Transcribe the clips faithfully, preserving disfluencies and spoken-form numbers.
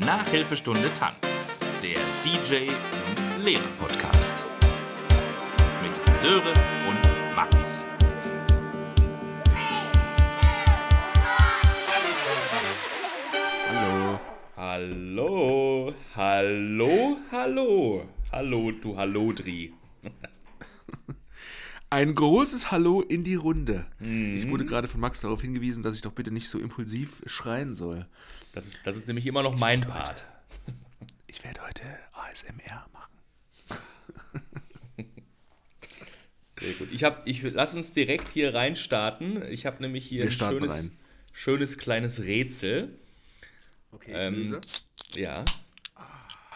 Nachhilfestunde Tanz, der D J- und Lehrer-Podcast mit Sören und Max. Hallo. Hallo. Hallo, hallo. Hallo, du Hallodri. Ein großes Hallo in die Runde. Mhm. Ich wurde gerade von Max darauf hingewiesen, dass ich doch bitte nicht so impulsiv schreien soll. Das ist, das ist nämlich immer noch ich mein Part. Heute, ich werde heute A S M R machen. Sehr gut. Ich hab, ich, lass uns direkt hier reinstarten. Ich habe nämlich hier Wir ein schönes, schönes kleines Rätsel. Okay, ich ähm, löse. Ja.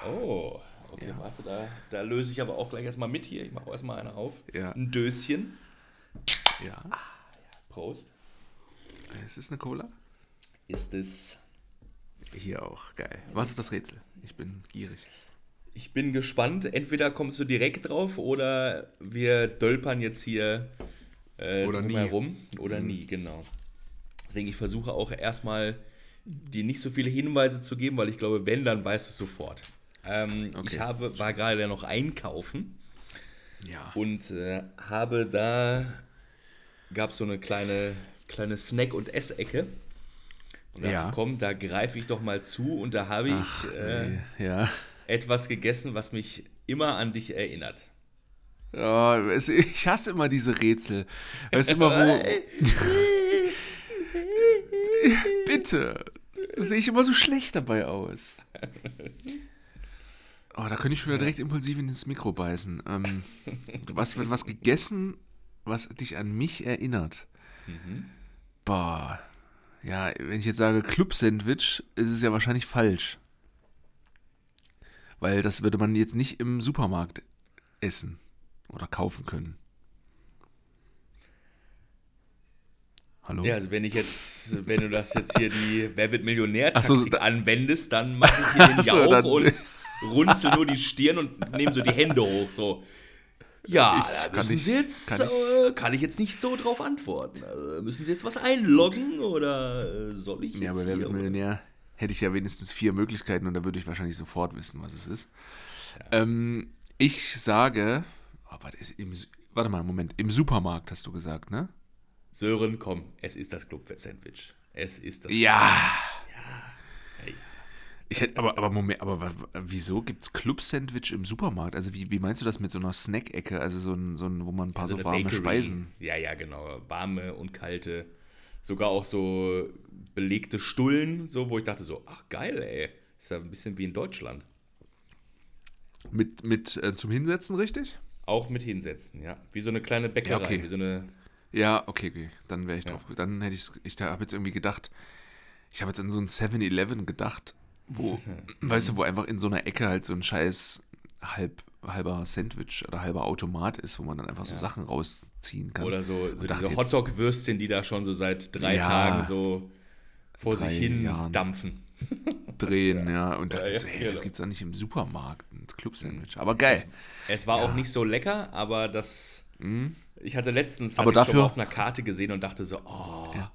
Oh. Okay, ja. Warte, da, da löse ich aber auch gleich erstmal mit hier. Ich mache erstmal eine auf. Ja. Ein Döschen. Ja. Ah, ja. Prost. Ist es eine Cola? Ist es. Hier auch. Geil. Was ist das Rätsel? Ich bin gierig. Ich bin gespannt. Entweder kommst du direkt drauf oder wir dölpern jetzt hier äh, drumherum. Oder mhm. nie, genau. Deswegen, ich versuche auch erstmal dir nicht so viele Hinweise zu geben, weil ich glaube, wenn, dann weißt du es sofort. Ähm, okay. Ich habe, war gerade noch einkaufen ja. und äh, habe da, gab es so eine kleine, kleine Snack- und Essecke und da ja. dachte, komm, da greife ich doch mal zu und da habe Ach, ich äh, nee. ja. etwas gegessen, was mich immer an dich erinnert. Oh, es, ich hasse immer diese Rätsel, weil es immer wo... Bitte, da sehe ich immer so schlecht dabei aus. Oh, da könnte ich schon wieder direkt impulsiv ins Mikro beißen. Ähm, du hast was gegessen, was dich an mich erinnert. Mhm. Boah. Ja, wenn ich jetzt sage Club-Sandwich, ist es ja wahrscheinlich falsch. Weil das würde man jetzt nicht im Supermarkt essen oder kaufen können. Hallo? Ja, also wenn ich jetzt, wenn du das jetzt hier die Wer wird Millionär-Taktik so, da, anwendest, dann mache ich hier den so, Jauch dann, und... runzel nur die Stirn und nehmen so die Hände hoch. So. Ja, ich, da müssen ich, Sie jetzt, kann ich, äh, kann ich jetzt nicht so drauf antworten. Also, müssen Sie jetzt was einloggen oder äh, soll ich ja, jetzt Ja, aber Wer wird Millionär hätte ich ja wenigstens vier Möglichkeiten und da würde ich wahrscheinlich sofort wissen, was es ist. Ja. Ähm, ich sage, oh, warte, ist im, warte mal, Moment, im Supermarkt hast du gesagt, ne? Sören, komm, es ist das Club-Sandwich. Es ist das Ja! Ich hätte, aber, aber Moment, aber wieso gibt's Club-Sandwich im Supermarkt? Also wie, wie meinst du das mit so einer Snack-Ecke? Also so ein, so ein, wo man ein paar also so warme Bakery. Speisen... Ja, ja, genau. Warme und kalte, sogar auch so belegte Stullen, so, wo ich dachte so, ach geil, ey. Ist ja ein bisschen wie in Deutschland. Mit, mit äh, zum Hinsetzen, richtig? Auch mit Hinsetzen, ja. Wie so eine kleine Bäckerei, ja, okay. wie so eine... Ja, okay, okay. Dann wäre ich ja. drauf... Dann hätte ich... Ich habe jetzt irgendwie gedacht... Ich habe jetzt an so einen seven eleven gedacht... Wo, weißt du, wo einfach in so einer Ecke halt so ein scheiß halb, halber Sandwich oder halber Automat ist, wo man dann einfach so ja. Sachen rausziehen kann. Oder so, so diese Hotdog-Würstchen, die da schon so seit drei ja, Tagen so vor sich hin Jahren. dampfen. Drehen, ja. ja. Und dachte ja, so, hey, ja, das gibt's doch nicht im Supermarkt, ein Club-Sandwich. Aber geil. Es, es war ja. auch nicht so lecker, aber das, mhm. ich hatte letztens hatte aber ich dafür, schon mal auf einer Karte gesehen und dachte so, oh, ja.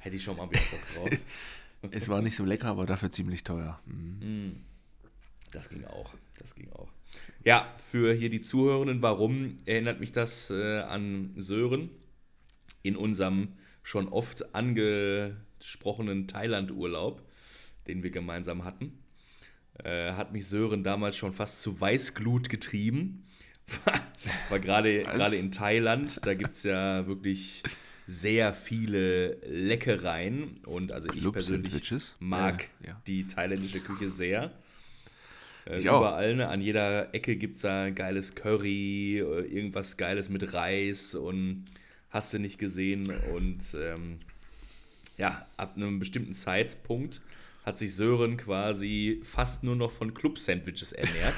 hätte ich schon mal wieder Bock drauf. Es war nicht so lecker, aber dafür ziemlich teuer. Mhm. Das ging auch, das ging auch. Ja, für hier die Zuhörenden, warum erinnert mich das äh, an Sören in unserem schon oft angesprochenen Thailand-Urlaub, den wir gemeinsam hatten, äh, hat mich Sören damals schon fast zu Weißglut getrieben. War gerade gerade in Thailand, da gibt es ja wirklich... sehr viele Leckereien und also ich persönlich mag ja, ja. die thailändische Küche sehr. Ich äh, auch. Überall, ne, an jeder Ecke gibt es da ein geiles Curry, irgendwas Geiles mit Reis und hast du nicht gesehen. Und ähm, ja, ab einem bestimmten Zeitpunkt hat sich Sören quasi fast nur noch von Club-Sandwiches ernährt.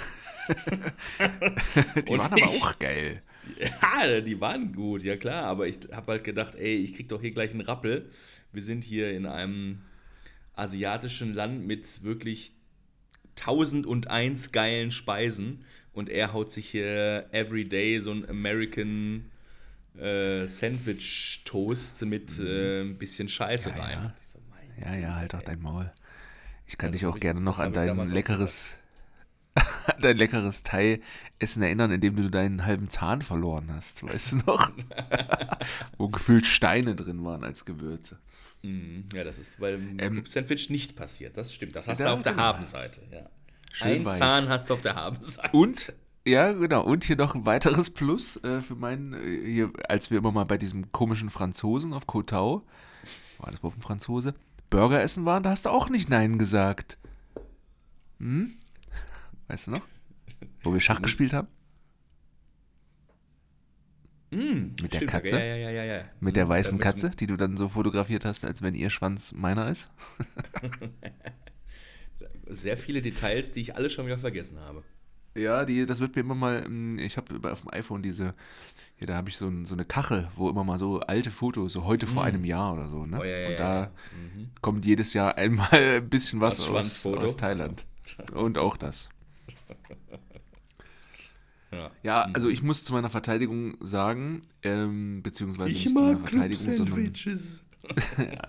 Die und waren ich, aber auch geil. Ja, die waren gut, ja klar, aber ich habe halt gedacht, ey, ich krieg doch hier gleich einen Rappel. Wir sind hier in einem asiatischen Land mit wirklich tausend und eins geilen Speisen und er haut sich hier everyday so ein American äh, Sandwich Toast mit äh, ein bisschen Scheiße ja, rein. Ja, ja, ja halt doch dein Maul. Ich kann ja, dich auch ich, gerne noch an dein leckeres dein leckeres Thai-Essen erinnern, indem du deinen halben Zahn verloren hast, weißt du noch? Wo gefühlt Steine drin waren als Gewürze. Mhm. Ja, das ist beim ähm, Sandwich nicht passiert, das stimmt. Das hast ja, du auf der genau. Habenseite. Ja. Ein Zahn hast du auf der Habenseite. Und, ja genau, und hier noch ein weiteres Plus äh, für meinen, äh, hier, als wir immer mal bei diesem komischen Franzosen auf Koh Tao, war das wohl ein Franzose, Burger essen waren, da hast du auch nicht Nein gesagt. Hm? Weißt du noch? Wo wir Schach gespielt haben? Mm, mit der stimmt, Katze? Ja, ja, ja, ja. Mit der weißen ja, Katze, die du dann so fotografiert hast, als wenn ihr Schwanz meiner ist? Sehr viele Details, die ich alle schon wieder vergessen habe. Ja, die, das wird mir immer mal, ich habe auf dem iPhone diese, hier, da habe ich so, ein, so eine Kachel, wo immer mal so alte Fotos, so heute vor mm. einem Jahr oder so, ne? Oh, ja, ja, und da ja, ja. Mhm. kommt jedes Jahr einmal ein bisschen was aus, aus Thailand. Also. Und auch das. Ja. ja, also ich muss zu meiner Verteidigung sagen, ähm, beziehungsweise ich nicht zu meiner Verteidigung, sondern,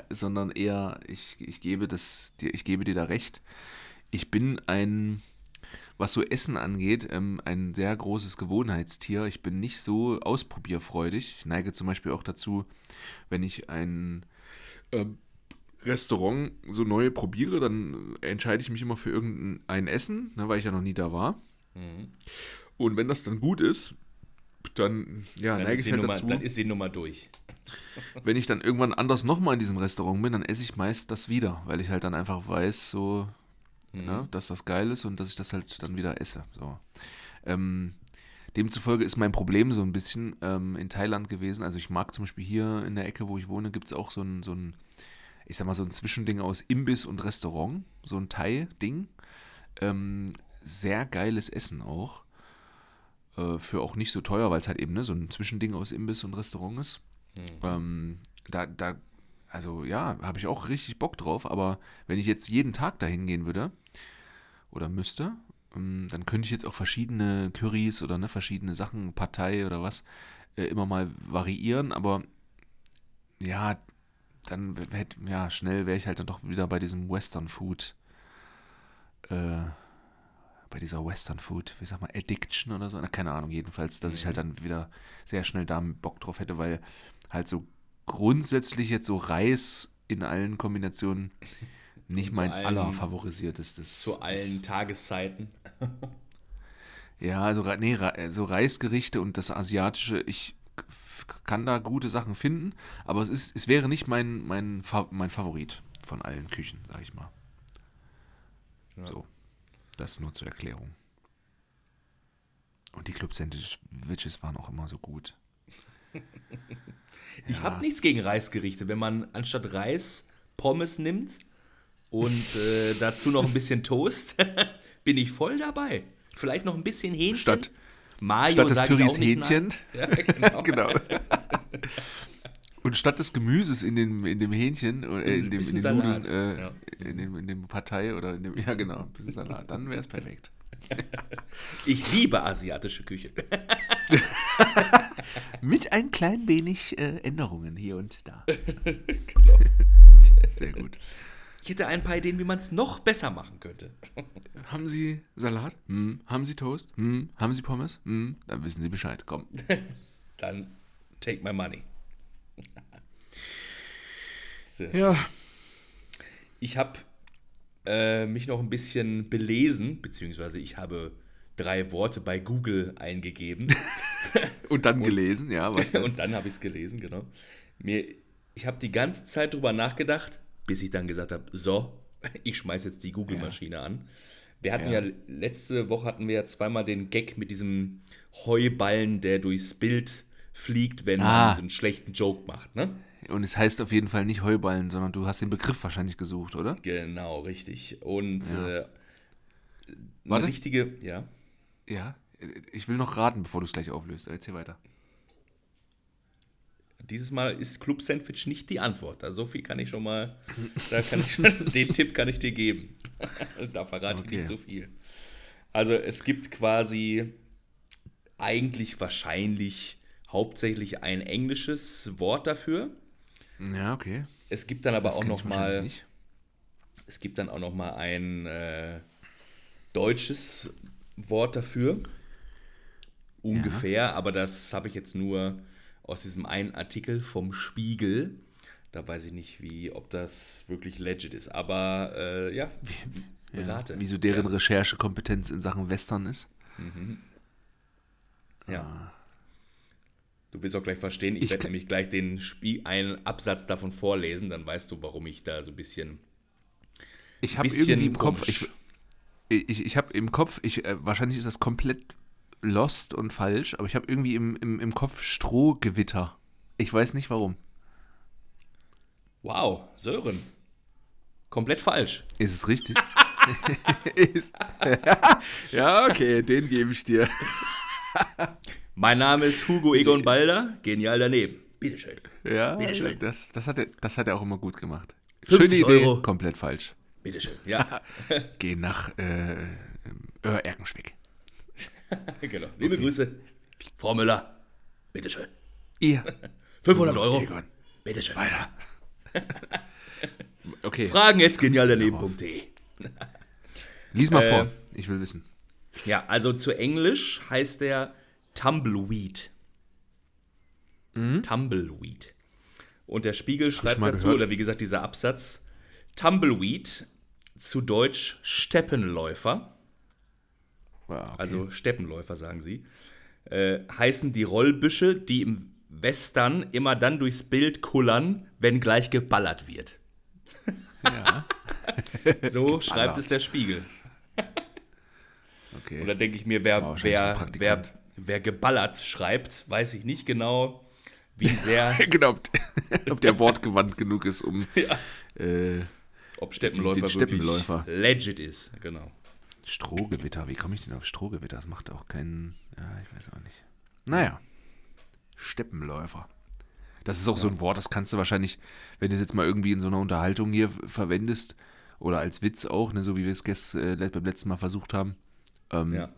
sondern eher, ich, ich, gebe das, ich gebe dir da recht. Ich bin ein, was so Essen angeht, ähm, ein sehr großes Gewohnheitstier. Ich bin nicht so ausprobierfreudig. Ich neige zum Beispiel auch dazu, wenn ich ein ähm, Restaurant so neu probiere, dann entscheide ich mich immer für irgendein Essen, ne, weil ich ja noch nie da war. Mhm. Und wenn das dann gut ist, dann, ja, dann neige ich halt Nummer, dazu. Dann ist die Nummer durch. Wenn ich dann irgendwann anders nochmal in diesem Restaurant bin, dann esse ich meist das wieder, weil ich halt dann einfach weiß, so, mhm. ne, dass das geil ist und dass ich das halt dann wieder esse. So. Ähm, demzufolge ist mein Problem so ein bisschen ähm, in Thailand gewesen. Also ich mag zum Beispiel hier in der Ecke, wo ich wohne, gibt es auch so ein, so ein, ich sag mal, so ein Zwischending aus Imbiss und Restaurant, so ein Thai-Ding. Ähm, sehr geiles Essen auch. Für auch nicht so teuer, weil es halt eben ne, so ein Zwischending aus Imbiss und Restaurant ist. Mhm. Ähm, da, da, also ja, habe ich auch richtig Bock drauf, aber wenn ich jetzt jeden Tag dahin gehen würde oder müsste, ähm, dann könnte ich jetzt auch verschiedene Currys oder ne, verschiedene Sachen, Partei oder was, äh, immer mal variieren, aber ja, dann hätte, ja, schnell wäre ich halt dann doch wieder bei diesem Western Food, äh, bei dieser Western Food, wie sag mal, Addiction oder so, na, keine Ahnung, jedenfalls, dass ich halt dann wieder sehr schnell da Bock drauf hätte, weil halt so grundsätzlich jetzt so Reis in allen Kombinationen nicht und mein allen, allerfavorisiertes ist. Zu allen ist. Tageszeiten. Ja, also nee, so Reisgerichte und das Asiatische, ich kann da gute Sachen finden, aber es ist, es wäre nicht mein, mein, mein Favorit von allen Küchen, sag ich mal. Ja. So. Das nur zur Erklärung. Und die Club-Sandwiches waren auch immer so gut. Ich ja. habe nichts gegen Reisgerichte. Wenn man anstatt Reis Pommes nimmt und äh, dazu noch ein bisschen Toast, bin ich voll dabei. Vielleicht noch ein bisschen Hähnchen. Statt, Mayo, statt des Currys Hähnchen. Ja, genau. genau. Und statt des Gemüses in dem, in dem Hähnchen, äh, in dem, in den Nudeln, äh, ja. in, dem, in dem Partei oder in dem, ja genau, ein bisschen Salat, dann wäre es perfekt. Ich liebe asiatische Küche. Mit ein klein wenig äh, Änderungen hier und da. Genau. Sehr gut. Ich hätte ein paar Ideen, wie man es noch besser machen könnte. Haben Sie Salat? Hm. Haben Sie Toast? Hm. Haben Sie Pommes? Hm. Dann wissen Sie Bescheid, komm. Dann take my money. Ja. Ich habe äh, mich noch ein bisschen belesen, beziehungsweise ich habe drei Worte bei Google eingegeben. Und dann und, gelesen, ja. Was und dann habe ich es gelesen, genau. Mir, ich habe die ganze Zeit drüber nachgedacht, bis ich dann gesagt habe, so, ich schmeiß jetzt die Google-Maschine ja. an. Wir hatten ja. ja, letzte Woche hatten wir ja zweimal den Gag mit diesem Heuballen, der durchs Bild fliegt, wenn ah. man einen schlechten Joke macht, ne? Und es heißt auf jeden Fall nicht Heuballen, sondern du hast den Begriff wahrscheinlich gesucht, oder? Genau, richtig. Und ja. äh, eine richtige, ja. Ja, ich will noch raten, bevor du es gleich auflöst. Erzähl weiter. Dieses Mal ist Club Sandwich nicht die Antwort. Also so viel kann ich schon mal, da kann ich, den Tipp kann ich dir geben. Da verrate okay. ich nicht so viel. Also es gibt quasi eigentlich wahrscheinlich hauptsächlich ein englisches Wort dafür. Ja, okay. Es gibt dann aber das auch noch mal Es gibt dann auch noch mal ein äh, deutsches Wort dafür, ungefähr, ja. Aber das habe ich jetzt nur aus diesem einen Artikel vom Spiegel. Da weiß ich nicht, wie, ob das wirklich legit ist, aber äh, ja, berate. Ja, wieso deren ja. Recherchekompetenz in Sachen Western ist. Mhm. Ja. Ah. Du wirst auch gleich verstehen, ich, ich werde nämlich gleich den Spie- einen Absatz davon vorlesen, dann weißt du, warum ich da so ein bisschen... Ich habe irgendwie im Kopf, ich, ich, ich habe im Kopf, ich, äh, wahrscheinlich ist das komplett lost und falsch, aber ich habe irgendwie im, im, im Kopf Strohgewitter. Ich weiß nicht warum. Wow, Sören. Komplett falsch. Ist es richtig? ist, ja, okay, den gebe ich dir. Mein Name ist Hugo Egon Balder, genial daneben. Bitteschön. Ja, bitteschön. Das, das, hat er, das hat er auch immer gut gemacht. Schöne Idee, Euro. Komplett falsch. Bitteschön, ja. Geh nach äh, äh, Erkenschwick. Genau. Liebe okay. Grüße, Frau Müller. Bitteschön. Ihr. fünfhundert Euro. Egon. Bitteschön. Weiter. Okay. Fragen jetzt genial daneben punkt de. Lies mal äh, vor, ich will wissen. Ja, also zu Englisch heißt der Tumbleweed. Mhm. Tumbleweed. Und der Spiegel schreibt dazu, gehört? Oder wie gesagt, dieser Absatz, Tumbleweed, zu Deutsch Steppenläufer. Wow, okay. Also Steppenläufer, sagen sie. Äh, heißen die Rollbüsche, die im Western immer dann durchs Bild kullern, wenn gleich geballert wird. Ja. So schreibt es der Spiegel. Okay. Und da denke ich mir, wer, wow, wer, wer, wer geballert schreibt, weiß ich nicht genau, wie sehr... genau, ob, ob der wortgewandt genug ist, um... Ja. Äh, ob Steppenläufer wirklich Steppenläufer. legit ist, genau. Strohgewitter, wie komme ich denn auf Strohgewitter? Das macht auch keinen... Ja, ich weiß auch nicht. Naja. Steppenläufer. Das ist auch ja. so ein Wort, das kannst du wahrscheinlich, wenn du es jetzt mal irgendwie in so einer Unterhaltung hier verwendest, oder als Witz auch, ne, so wie wir es gest, äh, beim letzten Mal versucht haben, ähm, ja.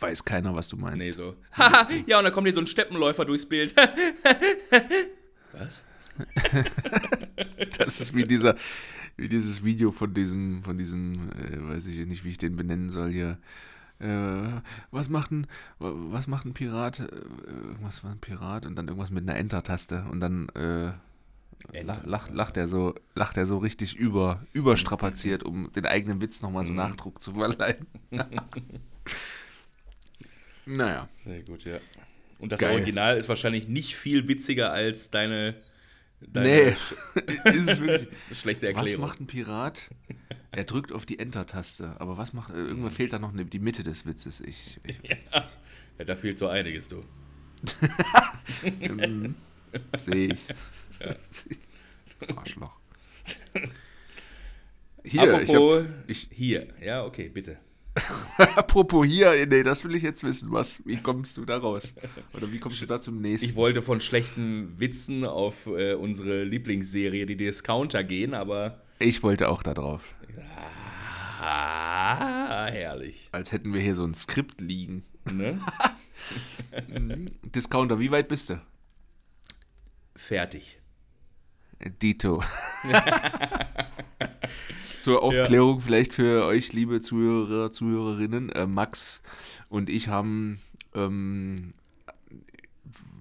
weiß keiner, was du meinst. Nee, so. Haha, ja, und dann kommt hier so ein Steppenläufer durchs Bild. Was? Das ist wie dieser, wie dieses Video von diesem, von diesem, äh, weiß ich nicht, wie ich den benennen soll hier. Äh, was macht ein, was macht ein Pirat? Äh, was war ein Pirat? Und dann irgendwas mit einer Enter-Taste. Und dann äh, Enter. lach, lacht er so, lacht er so richtig über, überstrapaziert, um den eigenen Witz nochmal so Nachdruck zu verleihen. Naja. Sehr gut, ja. Und das Geil. Original ist wahrscheinlich nicht viel witziger als deine. deine nee. Ist es wirklich? Schlechte Erklärung. Was macht ein Pirat? Er drückt auf die Enter-Taste, aber was macht, irgendwann fehlt da noch eine, die Mitte des Witzes. Ich, ich weiß ja. nicht. Ja, da fehlt so einiges, du. ähm, Sehe ich. Ja. Arschloch. Hier, Apropos, ich hab, ich, hier. Ja, okay, bitte. Apropos hier, nee, das will ich jetzt wissen. Was? Wie kommst du da raus? Oder wie kommst du da zum nächsten? Ich wollte von schlechten Witzen auf äh, unsere Lieblingsserie, die Discounter, gehen, aber... Ich wollte auch da drauf. Ah, herrlich. Als hätten wir hier so ein Skript liegen. Ne? Discounter, wie weit bist du? Fertig. Dito. Zur Aufklärung ja. vielleicht für euch, liebe Zuhörer, Zuhörerinnen. Äh, Max und ich haben ähm,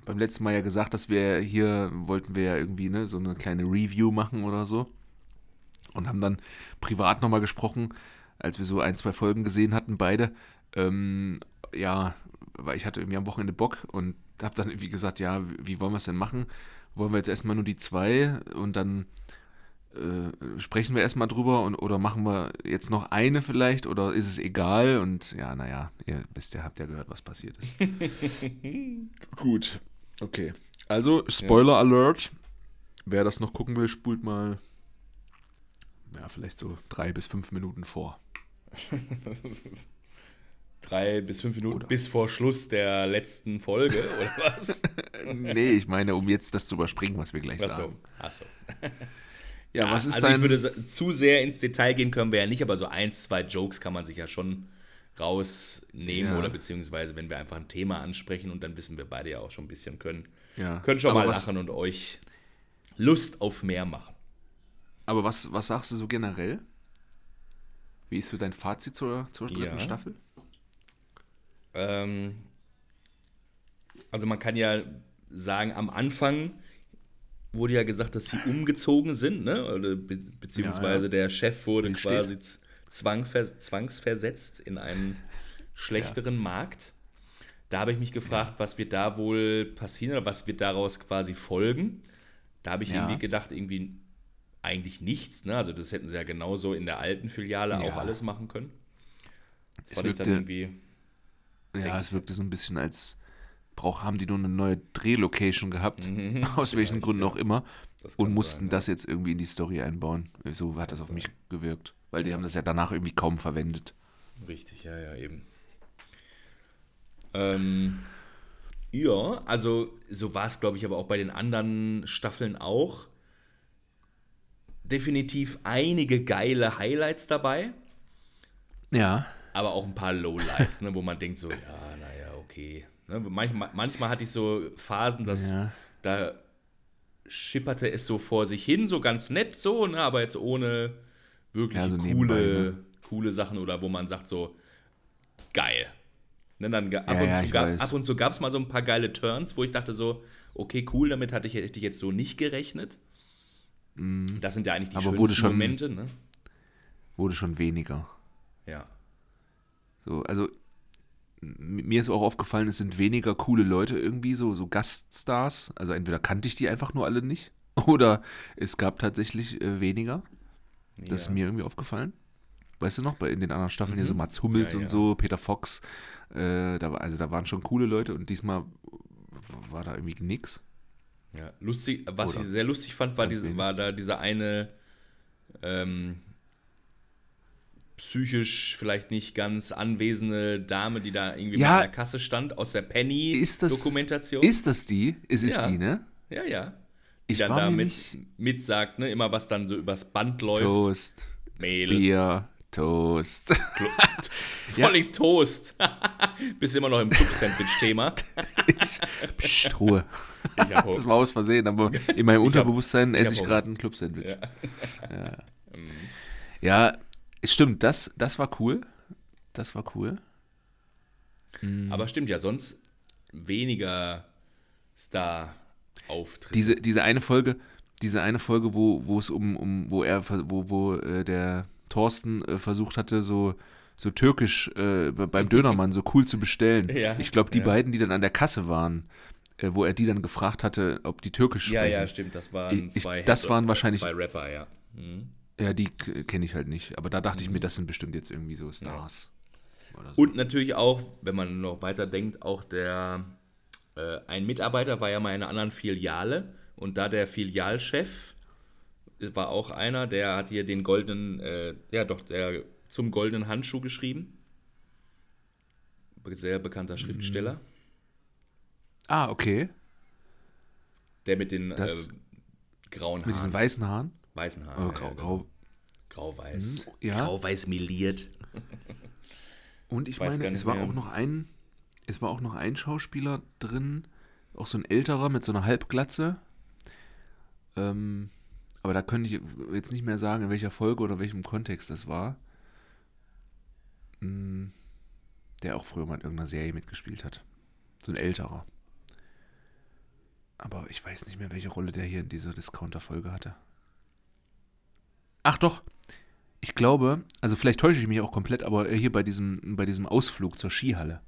beim letzten Mal ja gesagt, dass wir hier, wollten wir ja irgendwie ne, so eine kleine Review machen oder so. Und haben dann privat nochmal gesprochen, als wir so ein, zwei Folgen gesehen hatten, beide. Ähm, ja, weil ich hatte irgendwie am Wochenende Bock und habe dann irgendwie gesagt, ja, wie wollen wir es denn machen? Wollen wir jetzt erstmal nur die zwei und dann äh, sprechen wir erstmal drüber und oder machen wir jetzt noch eine vielleicht oder ist es egal? Und ja, naja, ihr wisst ja, habt ja gehört, was passiert ist. Gut, okay. Also, Spoiler ja. Alert. Wer das noch gucken will, spult mal... Ja, vielleicht so drei bis fünf Minuten vor. Drei bis fünf Minuten oder? Bis vor Schluss der letzten Folge, oder was? Nee, ich meine, um jetzt das zu überspringen, was wir gleich Ach so. sagen. Ach so. Ja, ja, was ist also dein... Ich würde zu sehr ins Detail gehen können wir ja nicht, aber so ein, zwei Jokes kann man sich ja schon rausnehmen ja. oder beziehungsweise, wenn wir einfach ein Thema ansprechen und dann wissen wir beide ja auch schon ein bisschen, können, ja. können schon aber mal was... lachen und euch Lust auf mehr machen. Aber was, was sagst du so generell? Wie ist so dein Fazit zur, zur dritten ja. Staffel? Ähm, also man kann ja sagen, am Anfang wurde ja gesagt, dass sie umgezogen sind, ne? Oder be- beziehungsweise ja, ja. der Chef wurde Entsteht. quasi z- zwangver- zwangsversetzt in einen schlechteren ja. Markt. Da habe ich mich gefragt, ja. was wird da wohl passieren oder was wird daraus quasi folgen. Da habe ich ja. irgendwie gedacht, irgendwie eigentlich nichts, ne? Also das hätten sie ja genauso in der alten Filiale ja. auch alles machen können. Das es fand wirkte, ich dann irgendwie... Ja, es wirkte so ein bisschen als... Brauch, haben die nur eine neue Drehlocation gehabt, mhm. aus welchen ja, Gründen ja. auch immer, und mussten sein, ja. das jetzt irgendwie in die Story einbauen. So hat das auf mich gewirkt, weil die ja. haben das ja danach irgendwie kaum verwendet. Richtig, ja, ja, eben. Ähm, ja, also so war es, glaube ich, aber auch bei den anderen Staffeln auch. Definitiv einige geile Highlights dabei. Ja. Aber auch ein paar Lowlights, ne, wo man denkt so, ja, naja, okay. Ne, manchmal, manchmal hatte ich so Phasen, dass ja. da schipperte es so vor sich hin, so ganz nett so, ne, aber jetzt ohne wirklich ja, so coole, nebenbei, ne? coole Sachen oder wo man sagt so, geil. Ne, dann ab, ja, und ja, zu gab, ab und zu gab es mal so ein paar geile Turns, wo ich dachte so, okay, cool, damit hatte ich, hätte ich jetzt so nicht gerechnet. Mhm. Das sind ja eigentlich die aber schönsten schon, Momente. Ne? Wurde schon weniger. Ja. So, also mir ist auch aufgefallen, es sind weniger coole Leute irgendwie, so, so Gaststars. Also entweder kannte ich die einfach nur alle nicht oder es gab tatsächlich äh, weniger. Ja. Das ist mir irgendwie aufgefallen. Weißt du noch, bei, in den anderen Staffeln mhm. hier so Mats Hummels ja, ja. und so, Peter Fox, äh, da, also da waren schon coole Leute und diesmal war da irgendwie nix. Ja, lustig, was Oder ich sehr lustig fand, war, diese, war da dieser eine ähm, psychisch vielleicht nicht ganz anwesende Dame, die da irgendwie ja. bei der Kasse stand, aus der Penny-Dokumentation. Ist, ist das die? Es ist, ist ja. die, ne? Ja, ja. Die ich dann da mit, mit sagt, ne, immer was dann so übers Band läuft. Toast, Mehl. Bier. Toast. Volling ja. Toast. Bist immer noch im Club-Sandwich-Thema. ich, psst, Ruhe. Ich hab das war aus Versehen, aber in meinem ich Unterbewusstsein hab, esse ich gerade ein Club-Sandwich. Ja. Ja. ja, stimmt, das, das war cool. Das war cool. Aber stimmt ja, sonst weniger Star-Auftritte. Diese, diese eine Folge, diese eine Folge, wo, wo es um, um, wo er, wo, wo äh, der Thorsten äh, versucht hatte, so, so türkisch äh, beim Dönermann so cool zu bestellen. Ja, ich glaube, die ja. beiden, die dann an der Kasse waren, äh, wo er die dann gefragt hatte, ob die türkisch sprechen. Ja, ja, stimmt. Das waren zwei, ich, das waren wahrscheinlich, zwei Rapper, ja. Mhm. Ja, die k- kenne ich halt nicht. Aber da dachte mhm. ich mir, das sind bestimmt jetzt irgendwie so Stars. Ja. Oder so. Und natürlich auch, wenn man noch weiter denkt, auch der äh, ein Mitarbeiter war ja mal in einer anderen Filiale und da der Filialchef war auch einer, der hat hier den goldenen, äh, ja doch, der zum goldenen Handschuh geschrieben. Sehr bekannter Schriftsteller. Mhm. Ah, okay. Der mit den das, äh, grauen Haaren. Mit diesen weißen Haaren? Weißen Haaren. Oh, grau, ja, grau. Grau-weiß. Hm, ja. Grau-weiß meliert. Und ich Weiß meine, es war, auch noch ein, es war auch noch ein Schauspieler drin, auch so ein älterer mit so einer Halbglatze. Ähm, Aber da könnte ich jetzt nicht mehr sagen, in welcher Folge oder in welchem Kontext das war. Der auch früher mal in irgendeiner Serie mitgespielt hat. So ein älterer. Aber ich weiß nicht mehr, welche Rolle der hier in dieser Discounter-Folge hatte. Ach doch, ich glaube, also vielleicht täusche ich mich auch komplett, aber hier bei diesem, bei diesem Ausflug zur Skihalle.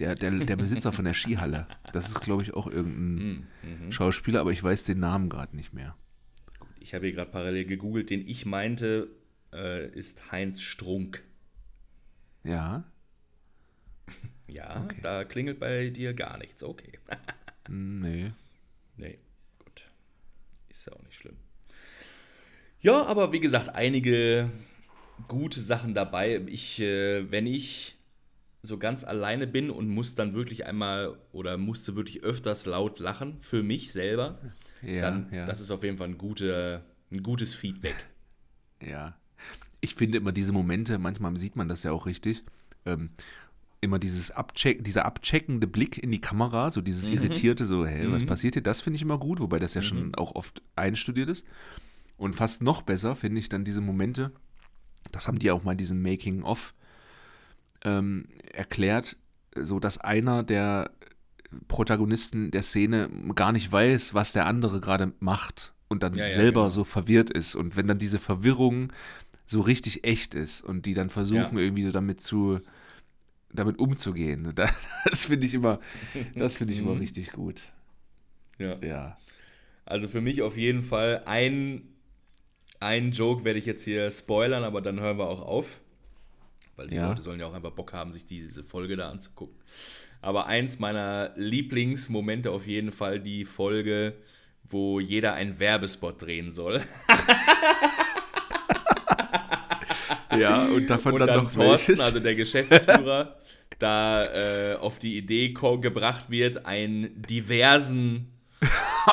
Der, der, der Besitzer von der Skihalle. Das ist, glaube ich, auch irgendein mhm. Schauspieler, aber ich weiß den Namen gerade nicht mehr. Ich habe hier gerade parallel gegoogelt, den ich meinte, äh, ist Heinz Strunk. Ja. Ja, okay. Da klingelt bei dir gar nichts, okay. Nee. Nee, gut. Ist ja auch nicht schlimm. Ja, aber wie gesagt, einige gute Sachen dabei. Ich, äh, wenn ich so ganz alleine bin und muss dann wirklich einmal oder musste wirklich öfters laut lachen, für mich selber, ja, dann ja. das ist auf jeden Fall ein, gute, ein gutes Feedback. Ja, ich finde immer diese Momente, manchmal sieht man das ja auch richtig, ähm, immer dieses Abcheck, dieser abcheckende Blick in die Kamera, so dieses mhm. irritierte, so, hey, mhm. was passiert hier? Das finde ich immer gut, wobei das ja mhm. schon auch oft einstudiert ist. Und fast noch besser finde ich dann diese Momente, das haben die auch mal in diesem Making-of ähm, erklärt, so dass einer der Protagonisten der Szene gar nicht weiß, was der andere gerade macht und dann ja, selber ja, genau. so verwirrt ist. Und wenn dann diese Verwirrung so richtig echt ist und die dann versuchen ja. irgendwie so damit zu damit umzugehen, das finde ich immer, das finde ich immer richtig gut. Ja. ja. Also für mich auf jeden Fall ein, ein Joke werde ich jetzt hier spoilern, aber dann hören wir auch auf, weil die ja. Leute sollen ja auch einfach Bock haben, sich diese Folge da anzugucken. Aber eins meiner Lieblingsmomente auf jeden Fall die Folge, wo jeder einen Werbespot drehen soll. Ja, und davon und dann, dann noch Thorsten, welches? Also der Geschäftsführer, da äh, auf die Idee gebracht wird, einen diversen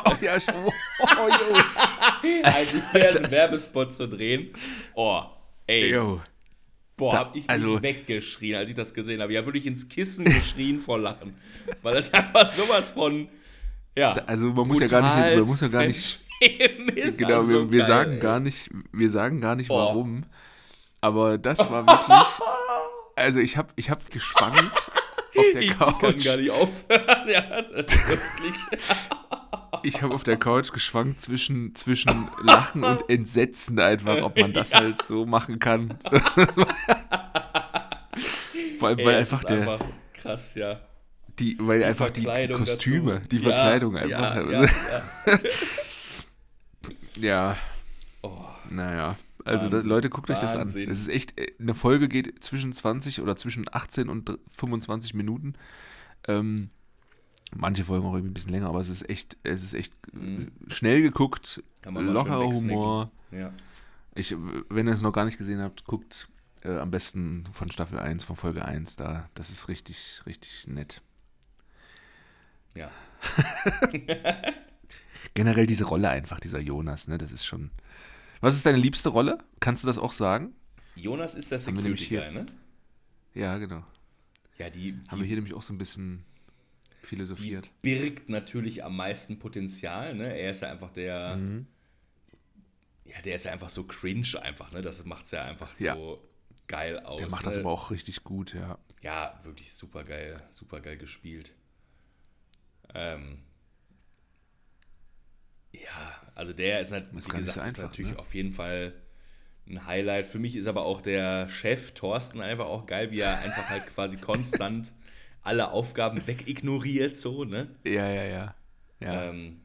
oh, ja, schon. Oh, yo. Also diversen Werbespot zu drehen. Oh, ey. Yo. Boah, da, hab ich mich also, weggeschrien, als ich das gesehen habe. Ich habe wirklich ins Kissen geschrien vor Lachen. Weil das einfach sowas von, ja, da, also man muss ja gar nicht, man muss ja gar nicht, genau, also wir, wir geil, sagen ey. gar nicht, wir sagen gar nicht, oh. warum. Aber das war wirklich, also ich habe ich hab geschwankt auf der Couch. Ich kann gar nicht aufhören, ja, das ist wirklich... Ich habe auf der Couch geschwankt zwischen, zwischen Lachen und Entsetzen einfach, ob man das ja. halt so machen kann. Vor allem, weil Ey, einfach der... Einfach krass, ja. Die, weil die einfach die, die Kostüme, dazu. die Verkleidung ja, einfach... Ja, ja, ja. ja. Oh. Naja. Also das, Leute, guckt Wahnsinn. euch das an. Es ist echt, eine Folge geht zwischen zwanzig oder zwischen achtzehn und fünfundzwanzig Minuten. Ähm, manche Folgen auch irgendwie ein bisschen länger, aber es ist echt, es ist echt mhm. schnell geguckt, lockerer Humor. Ja. Ich, wenn ihr es noch gar nicht gesehen habt, guckt äh, am besten von Staffel eins, von Folge eins da. Das ist richtig, richtig nett. Ja. Generell diese Rolle einfach, dieser Jonas, ne? Das ist schon... Was ist deine liebste Rolle? Kannst du das auch sagen? Jonas ist der Security-Guy, ne? Ja, genau. Ja, die, die haben wir hier nämlich auch so ein bisschen philosophiert. Die birgt natürlich am meisten Potenzial, ne? Er ist ja einfach der... Mhm. Ja, der ist ja einfach so cringe einfach, ne? Das macht's ja einfach so ja. geil aus. Der macht ne? das aber auch richtig gut, ja. Ja, wirklich super geil, super geil gespielt. Ähm... Ja, also der ist, halt, wie gesagt, so einfach, ist natürlich ne? auf jeden Fall ein Highlight. Für mich ist aber auch der Chef Thorsten einfach auch geil, wie er einfach halt quasi konstant alle Aufgaben wegignoriert, so, ne? Ja, ja, ja. ja. Ähm,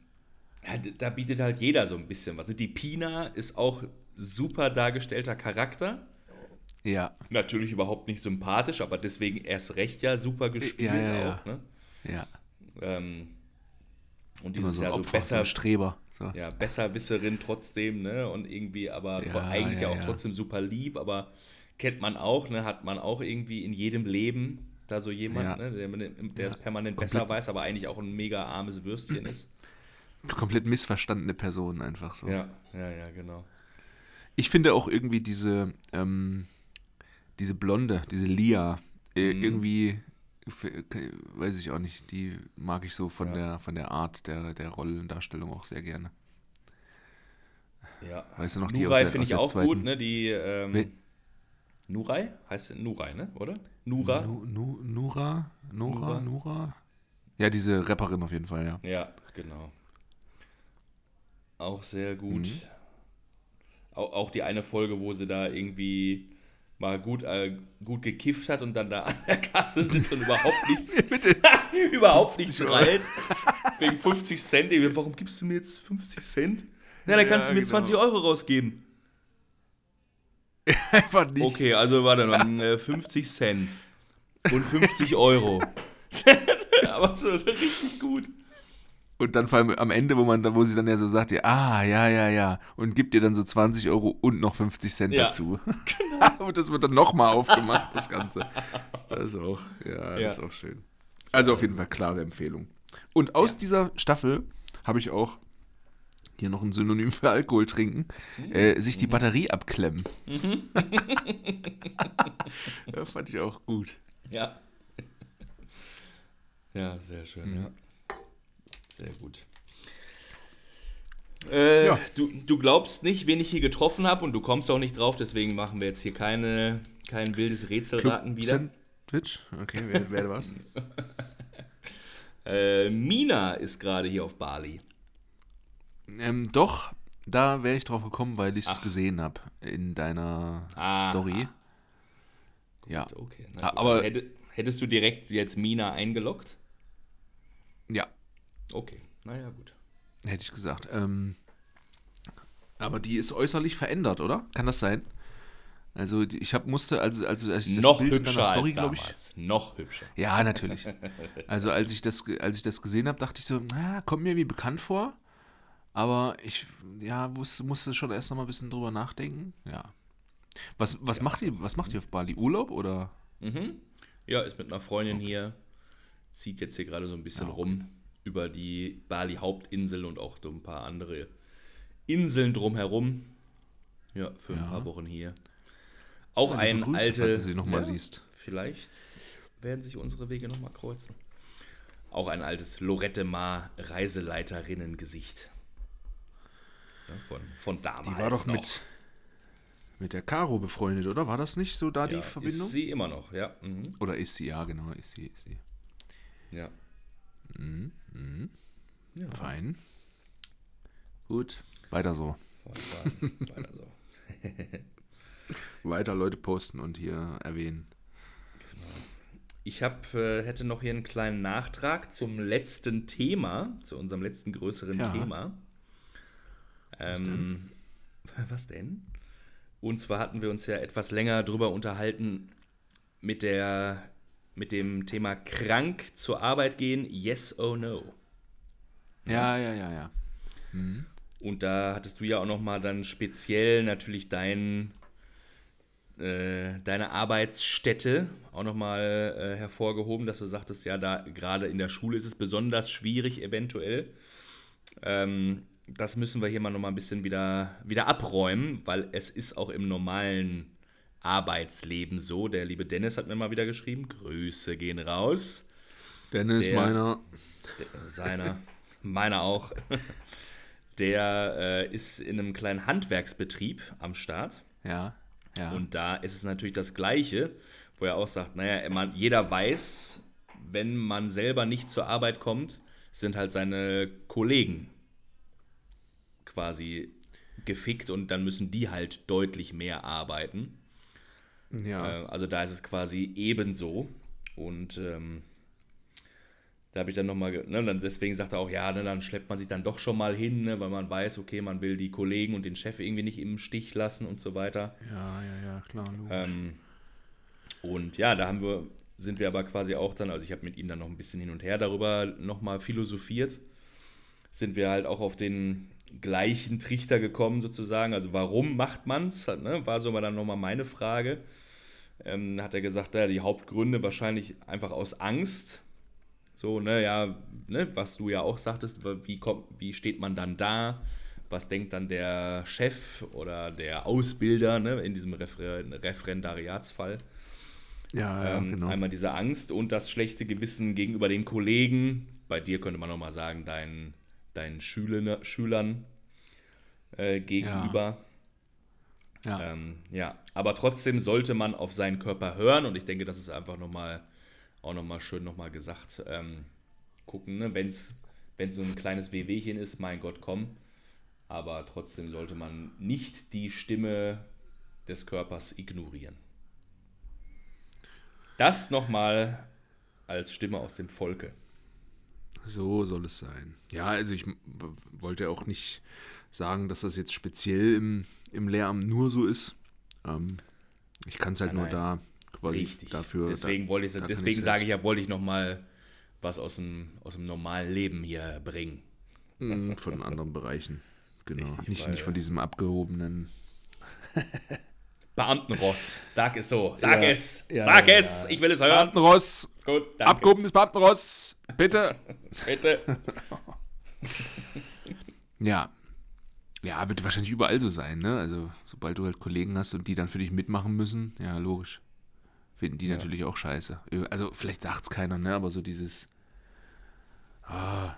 da bietet halt jeder so ein bisschen was. Ne? Die Pina ist auch super dargestellter Charakter. Ja. Natürlich überhaupt nicht sympathisch, aber deswegen erst recht ja super gespielt ja, ja, ja. auch, ne? Ja. Ähm, Und dieses so ja so Opfer, besser so Streber. So. Ja, Besserwisserin trotzdem, ne? Und irgendwie, aber ja, eigentlich ja, auch ja. trotzdem super lieb, aber kennt man auch, ne? Hat man auch irgendwie in jedem Leben da so jemand, ja. ne? Der, der ja. es permanent komplett besser weiß, aber eigentlich auch ein mega armes Würstchen ist. Komplett missverstandene Person einfach so. Ja, ja, ja, genau. Ich finde auch irgendwie diese, ähm, diese Blonde, diese Lia, äh, mhm. irgendwie. Weiß ich auch nicht, die mag ich so von ja. der von der Art der, der Rollendarstellung auch sehr gerne. Ja. Weißt du noch, die Nuray finde ich auch zweiten, gut, ne? Die ähm, Nuray? Heißt Nuray, ne? Oder? Nura? Nu, nu, Nura? Nora? Nura? Nura? Ja, diese Rapperin auf jeden Fall, ja. Ja, genau. Auch sehr gut. Mhm. Auch, auch die eine Folge, wo sie da irgendwie mal gut, äh, gut gekifft hat und dann da an der Kasse sitzt und überhaupt nichts überhaupt nichts reilt. Wegen fünfzig Cent. Ey, warum gibst du mir jetzt fünfzig Cent? Na, dann ja, kannst du mir genau. zwanzig Euro rausgeben. Einfach nicht. Okay, also warte noch. Ja. fünfzig Cent. Und fünfzig Euro. Aber so richtig gut. Und dann vor allem am Ende, wo man wo sie dann ja so sagt, ja, ah, ja, ja, ja. Und gibt dir dann so zwanzig Euro und noch fünfzig Cent ja. dazu. Genau. Und das wird dann nochmal aufgemacht, das Ganze. Das ist auch, ja, ja. Das ist auch schön. Also auf jeden Fall klare Empfehlung. Und aus ja. dieser Staffel habe ich auch hier noch ein Synonym für Alkohol trinken, mhm. äh, sich die Batterie abklemmen. Mhm. Das fand ich auch gut. Ja. Ja, sehr schön, mhm. ja. Sehr gut. Äh, ja. du, du glaubst nicht, wen ich hier getroffen habe, und du kommst auch nicht drauf, deswegen machen wir jetzt hier keine, kein wildes Rätselraten wieder. Sandwich? Okay, wer, wer war's? äh, Mina ist gerade hier auf Bali. Ähm, doch, da wäre ich drauf gekommen, weil ich es gesehen habe in deiner ah, Story. Ah. Gut, ja, okay. Na, gut. Aber also, hättest du direkt jetzt Mina eingeloggt? Ja. Okay, naja, gut. Hätte ich gesagt. Ähm, aber die ist äußerlich verändert, oder? Kann das sein? Also ich hab, musste, also, also als ich das noch Bild hübscher in meiner Story, glaube ich. Noch hübscher. Ja, natürlich. Also als ich das, als ich das gesehen habe, dachte ich so, na, kommt mir wie bekannt vor. Aber ich ja, wusste, musste schon erst noch mal ein bisschen drüber nachdenken. Ja. Was, was, ja. Macht ihr, was macht ihr auf Bali? Urlaub oder? Mhm. Ja, ist mit einer Freundin okay. hier. Zieht jetzt hier gerade so ein bisschen ja, okay. rum über die Bali-Hauptinsel und auch so ein paar andere Inseln drumherum. Ja, für ja. ein paar Wochen hier. Auch ja, ein Grüße, alte... falls du sie noch mal ja, siehst. Vielleicht werden sich unsere Wege noch mal kreuzen. Auch ein altes Lorette Mar Reiseleiterinnen-Gesicht. Ja, von, von damals noch. Die war doch noch. mit... Mit der Caro befreundet, oder? War das nicht so da ja, die Verbindung? Ist sie immer noch, ja. Mhm. Oder ist sie, ja, genau, ist sie, ist sie. Ja. Mhm. Mhm. Ja. Fein. Gut. Weiter so. Weiter so. Weiter Leute posten und hier erwähnen. Genau. Ich hab, äh, hätte noch hier einen kleinen Nachtrag zum letzten Thema, zu unserem letzten größeren ja. Thema. Ähm, was denn? Was denn? Und zwar hatten wir uns ja etwas länger drüber unterhalten mit der, mit dem Thema krank zur Arbeit gehen, yes or no. Ja, ja, ja, ja. Mhm. Und da hattest du ja auch nochmal dann speziell natürlich dein, äh, deine Arbeitsstätte auch nochmal äh, hervorgehoben, dass du sagtest, ja, da gerade in der Schule ist es besonders schwierig eventuell. Ähm, Das müssen wir hier mal nochmal ein bisschen wieder, wieder abräumen, weil es ist auch im normalen Arbeitsleben so. Der liebe Dennis hat mir mal wieder geschrieben, Grüße gehen raus. Dennis, der, meiner. Der, seiner, meiner auch. Der äh, ist in einem kleinen Handwerksbetrieb am Start. Ja, ja. Und da ist es natürlich das Gleiche, wo er auch sagt, naja, man, jeder weiß, wenn man selber nicht zur Arbeit kommt, sind halt seine Kollegen quasi gefickt und dann müssen die halt deutlich mehr arbeiten. Ja. Also da ist es quasi ebenso. Und ähm, da habe ich dann nochmal, ne, deswegen sagt er auch, ja, ne, dann schleppt man sich dann doch schon mal hin, ne, weil man weiß, okay, man will die Kollegen und den Chef irgendwie nicht im Stich lassen und so weiter. Ja, ja, ja, klar, logisch. Ähm, und ja, da haben wir, sind wir aber quasi auch dann, also ich habe mit ihm dann noch ein bisschen hin und her darüber nochmal philosophiert, sind wir halt auch auf den gleichen Trichter gekommen sozusagen, also warum macht man es, ne? War so dann nochmal meine Frage, ähm, hat er gesagt, ja, die Hauptgründe wahrscheinlich einfach aus Angst, so, ne, ja, ne, was du ja auch sagtest, wie, kommt, wie steht man dann da, was denkt dann der Chef oder der Ausbilder, ne, in diesem Refer- Referendariatsfall, ja, ja ähm, genau. Einmal diese Angst und das schlechte Gewissen gegenüber den Kollegen, bei dir könnte man nochmal sagen, dein deinen Schüler, Schülern äh, gegenüber. Ja. Ja. Ähm, ja, aber trotzdem sollte man auf seinen Körper hören und ich denke, das ist einfach nochmal, auch nochmal schön nochmal gesagt, ähm, gucken, ne? Wenn es so ein kleines Wehwehchen ist, mein Gott, komm, aber trotzdem sollte man nicht die Stimme des Körpers ignorieren. Das nochmal als Stimme aus dem Volke. So soll es sein. Ja, also ich wollte ja auch nicht sagen, dass das jetzt speziell im, im Lehramt nur so ist. Ähm, ich kann es halt ja, nur nein. da quasi Richtig. dafür... Deswegen, da, wollte ich, da deswegen ich sage ich ja, wollte ich nochmal was aus dem, aus dem normalen Leben hier bringen. Von anderen Bereichen, genau. Richtig, nicht, weil, nicht von diesem abgehobenen... Beamtenross, sag es so, sag ja. es, ja, sag ja, es, ja. ich will es hören. Beamtenross, Gut, danke. abgehobenes Beamtenross, bitte. Bitte. ja. ja, wird wahrscheinlich überall so sein, ne? Also sobald du halt Kollegen hast und die dann für dich mitmachen müssen, ja logisch, finden die ja. natürlich auch scheiße. Also vielleicht sagt's keiner, ne? Aber so dieses, ah,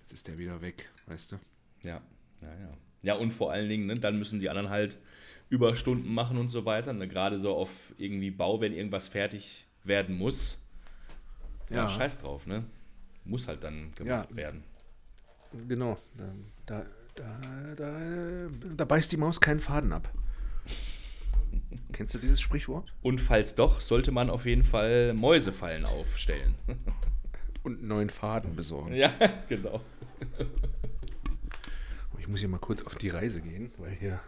jetzt ist der wieder weg, weißt du? Ja, Ja, ja. Ja, und vor allen Dingen, ne, dann müssen die anderen halt Überstunden machen und so weiter. Ne? Gerade so auf irgendwie Bau, wenn irgendwas fertig werden muss. Ja, ja, scheiß drauf, ne? Muss halt dann gemacht ja, werden. Genau. Da, da, da, da beißt die Maus keinen Faden ab. Kennst du dieses Sprichwort? Und falls doch, sollte man auf jeden Fall Mäusefallen aufstellen. Und einen neuen Faden besorgen. Ja, genau. Ich muss hier mal kurz auf die Reise gehen, weil hier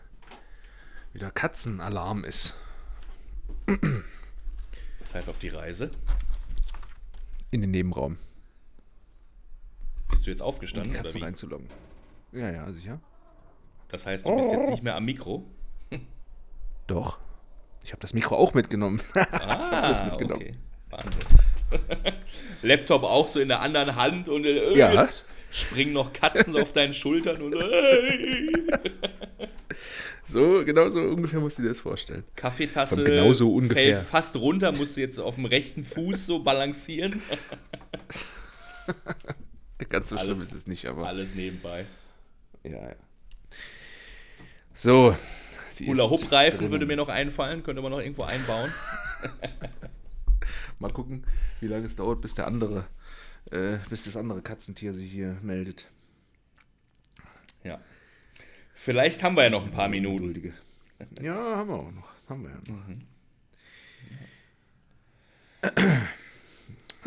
wieder Katzenalarm ist. Was heißt auf die Reise? In den Nebenraum. Bist du jetzt aufgestanden? Um die Katzen oder wie? Reinzuloggen. Ja, ja, sicher. Das heißt, du oh. bist jetzt nicht mehr am Mikro? Doch. Ich habe das Mikro auch mitgenommen. Ah, ich habe alles mitgenommen. Okay. Wahnsinn. Laptop auch so in der anderen Hand und äh, ja. jetzt springen noch Katzen so auf deinen Schultern und äh. so, genau so ungefähr musst du dir das vorstellen. Kaffeetasse genau so ungefähr. Fällt fast runter, musst du jetzt auf dem rechten Fuß so balancieren. Ganz so alles, schlimm ist es nicht, aber alles nebenbei. Ja, ja. So. Hula-Hoop-Reifen würde mir noch einfallen, könnte man noch irgendwo einbauen. Mal gucken, wie lange es dauert, bis der andere, äh, bis das andere Katzentier sich hier meldet. Ja. Vielleicht haben wir ja noch ein paar Minuten. Ja, haben wir auch noch. Haben wir ja noch. Mhm.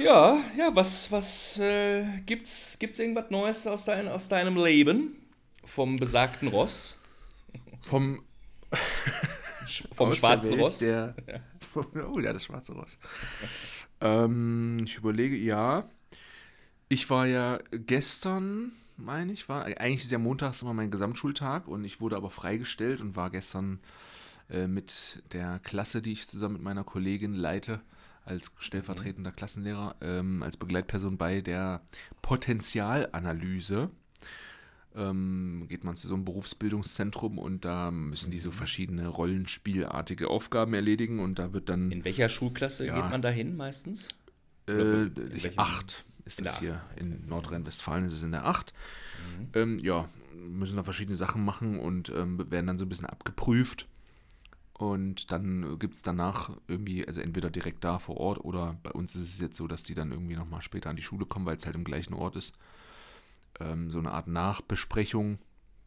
Ja, ja, was, was äh, gibt's, gibt's irgendwas Neues aus, dein, aus deinem Leben? Vom besagten Ross? Vom Vom schwarzen Welt, Ross? Der, ja. Vom, oh ja, das schwarze Ross. ähm, ich überlege, ja. Ich war ja gestern, meine ich, war eigentlich ist ja montags immer mein Gesamtschultag und ich wurde aber freigestellt und war gestern äh, mit der Klasse, die ich zusammen mit meiner Kollegin leite, als stellvertretender mhm. Klassenlehrer, ähm, als Begleitperson bei der Potenzialanalyse. Geht man zu so einem Berufsbildungszentrum und da müssen die so verschiedene rollenspielartige Aufgaben erledigen und da wird dann... In welcher Schulklasse ja, geht man da hin meistens? Äh, ich, acht ist das hier. In Nordrhein-Westfalen ist es in der acht. Mhm. Ähm, ja, müssen da verschiedene Sachen machen und ähm, werden dann so ein bisschen abgeprüft und dann gibt es danach irgendwie, also entweder direkt da vor Ort oder bei uns ist es jetzt so, dass die dann irgendwie nochmal später an die Schule kommen, weil es halt im gleichen Ort ist. So eine Art Nachbesprechung,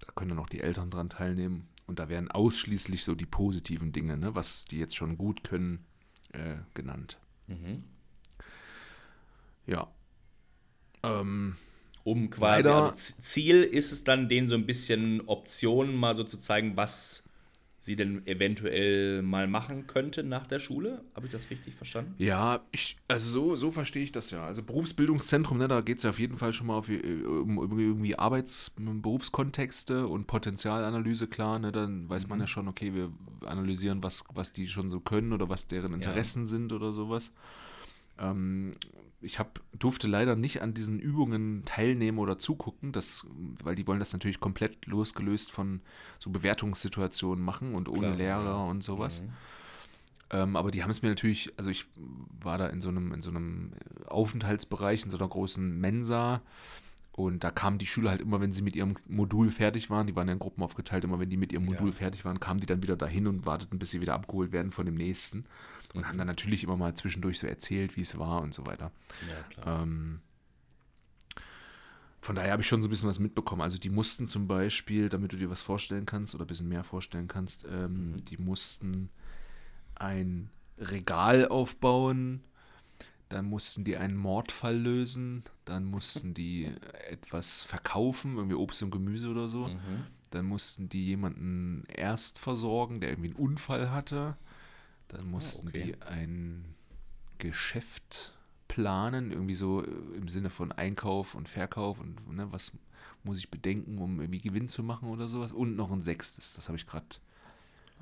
da können dann auch die Eltern dran teilnehmen und da werden ausschließlich so die positiven Dinge, ne, was die jetzt schon gut können, äh, genannt. Mhm. Ja. Ähm, um quasi, leider, also Ziel ist es dann, denen so ein bisschen Optionen mal so zu zeigen, was sie denn eventuell mal machen könnte nach der Schule. Habe ich das richtig verstanden? Ja, ich, also so, so verstehe ich das ja. Also Berufsbildungszentrum, ne, da geht es ja auf jeden Fall schon mal auf, um, um irgendwie Arbeits-, Berufskontexte und Potenzialanalyse, klar. Ne, dann weiß mhm. man ja schon, okay, wir analysieren, was, was die schon so können oder was deren Interessen ja. sind oder sowas. Ähm, ich hab, durfte leider nicht an diesen Übungen teilnehmen oder zugucken, das, weil die wollen das natürlich komplett losgelöst von so Bewertungssituationen machen und ohne Klar, Lehrer ja. und sowas. Mhm. Ähm, aber die haben es mir natürlich, also ich war da in so einem, in so einem Aufenthaltsbereich, in so einer großen Mensa und da kamen die Schüler halt immer, wenn sie mit ihrem Modul fertig waren, die waren ja in Gruppen aufgeteilt, immer wenn die mit ihrem Modul ja. fertig waren, kamen die dann wieder dahin und warteten, bis sie wieder abgeholt werden von dem Nächsten. Und haben dann natürlich immer mal zwischendurch so erzählt, wie es war und so weiter. Ja, klar. Ähm, von daher habe ich schon so ein bisschen was mitbekommen. Also die mussten zum Beispiel, damit du dir was vorstellen kannst oder ein bisschen mehr vorstellen kannst, ähm, mhm. die mussten ein Regal aufbauen, dann mussten die einen Mordfall lösen, dann mussten die etwas verkaufen, irgendwie Obst und Gemüse oder so. Mhm. Dann mussten die jemanden erst versorgen, der irgendwie einen Unfall hatte. Dann mussten ah, okay. die ein Geschäft planen, irgendwie so im Sinne von Einkauf und Verkauf und ne, was muss ich bedenken, um irgendwie Gewinn zu machen oder sowas. Und noch ein sechstes, das habe ich gerade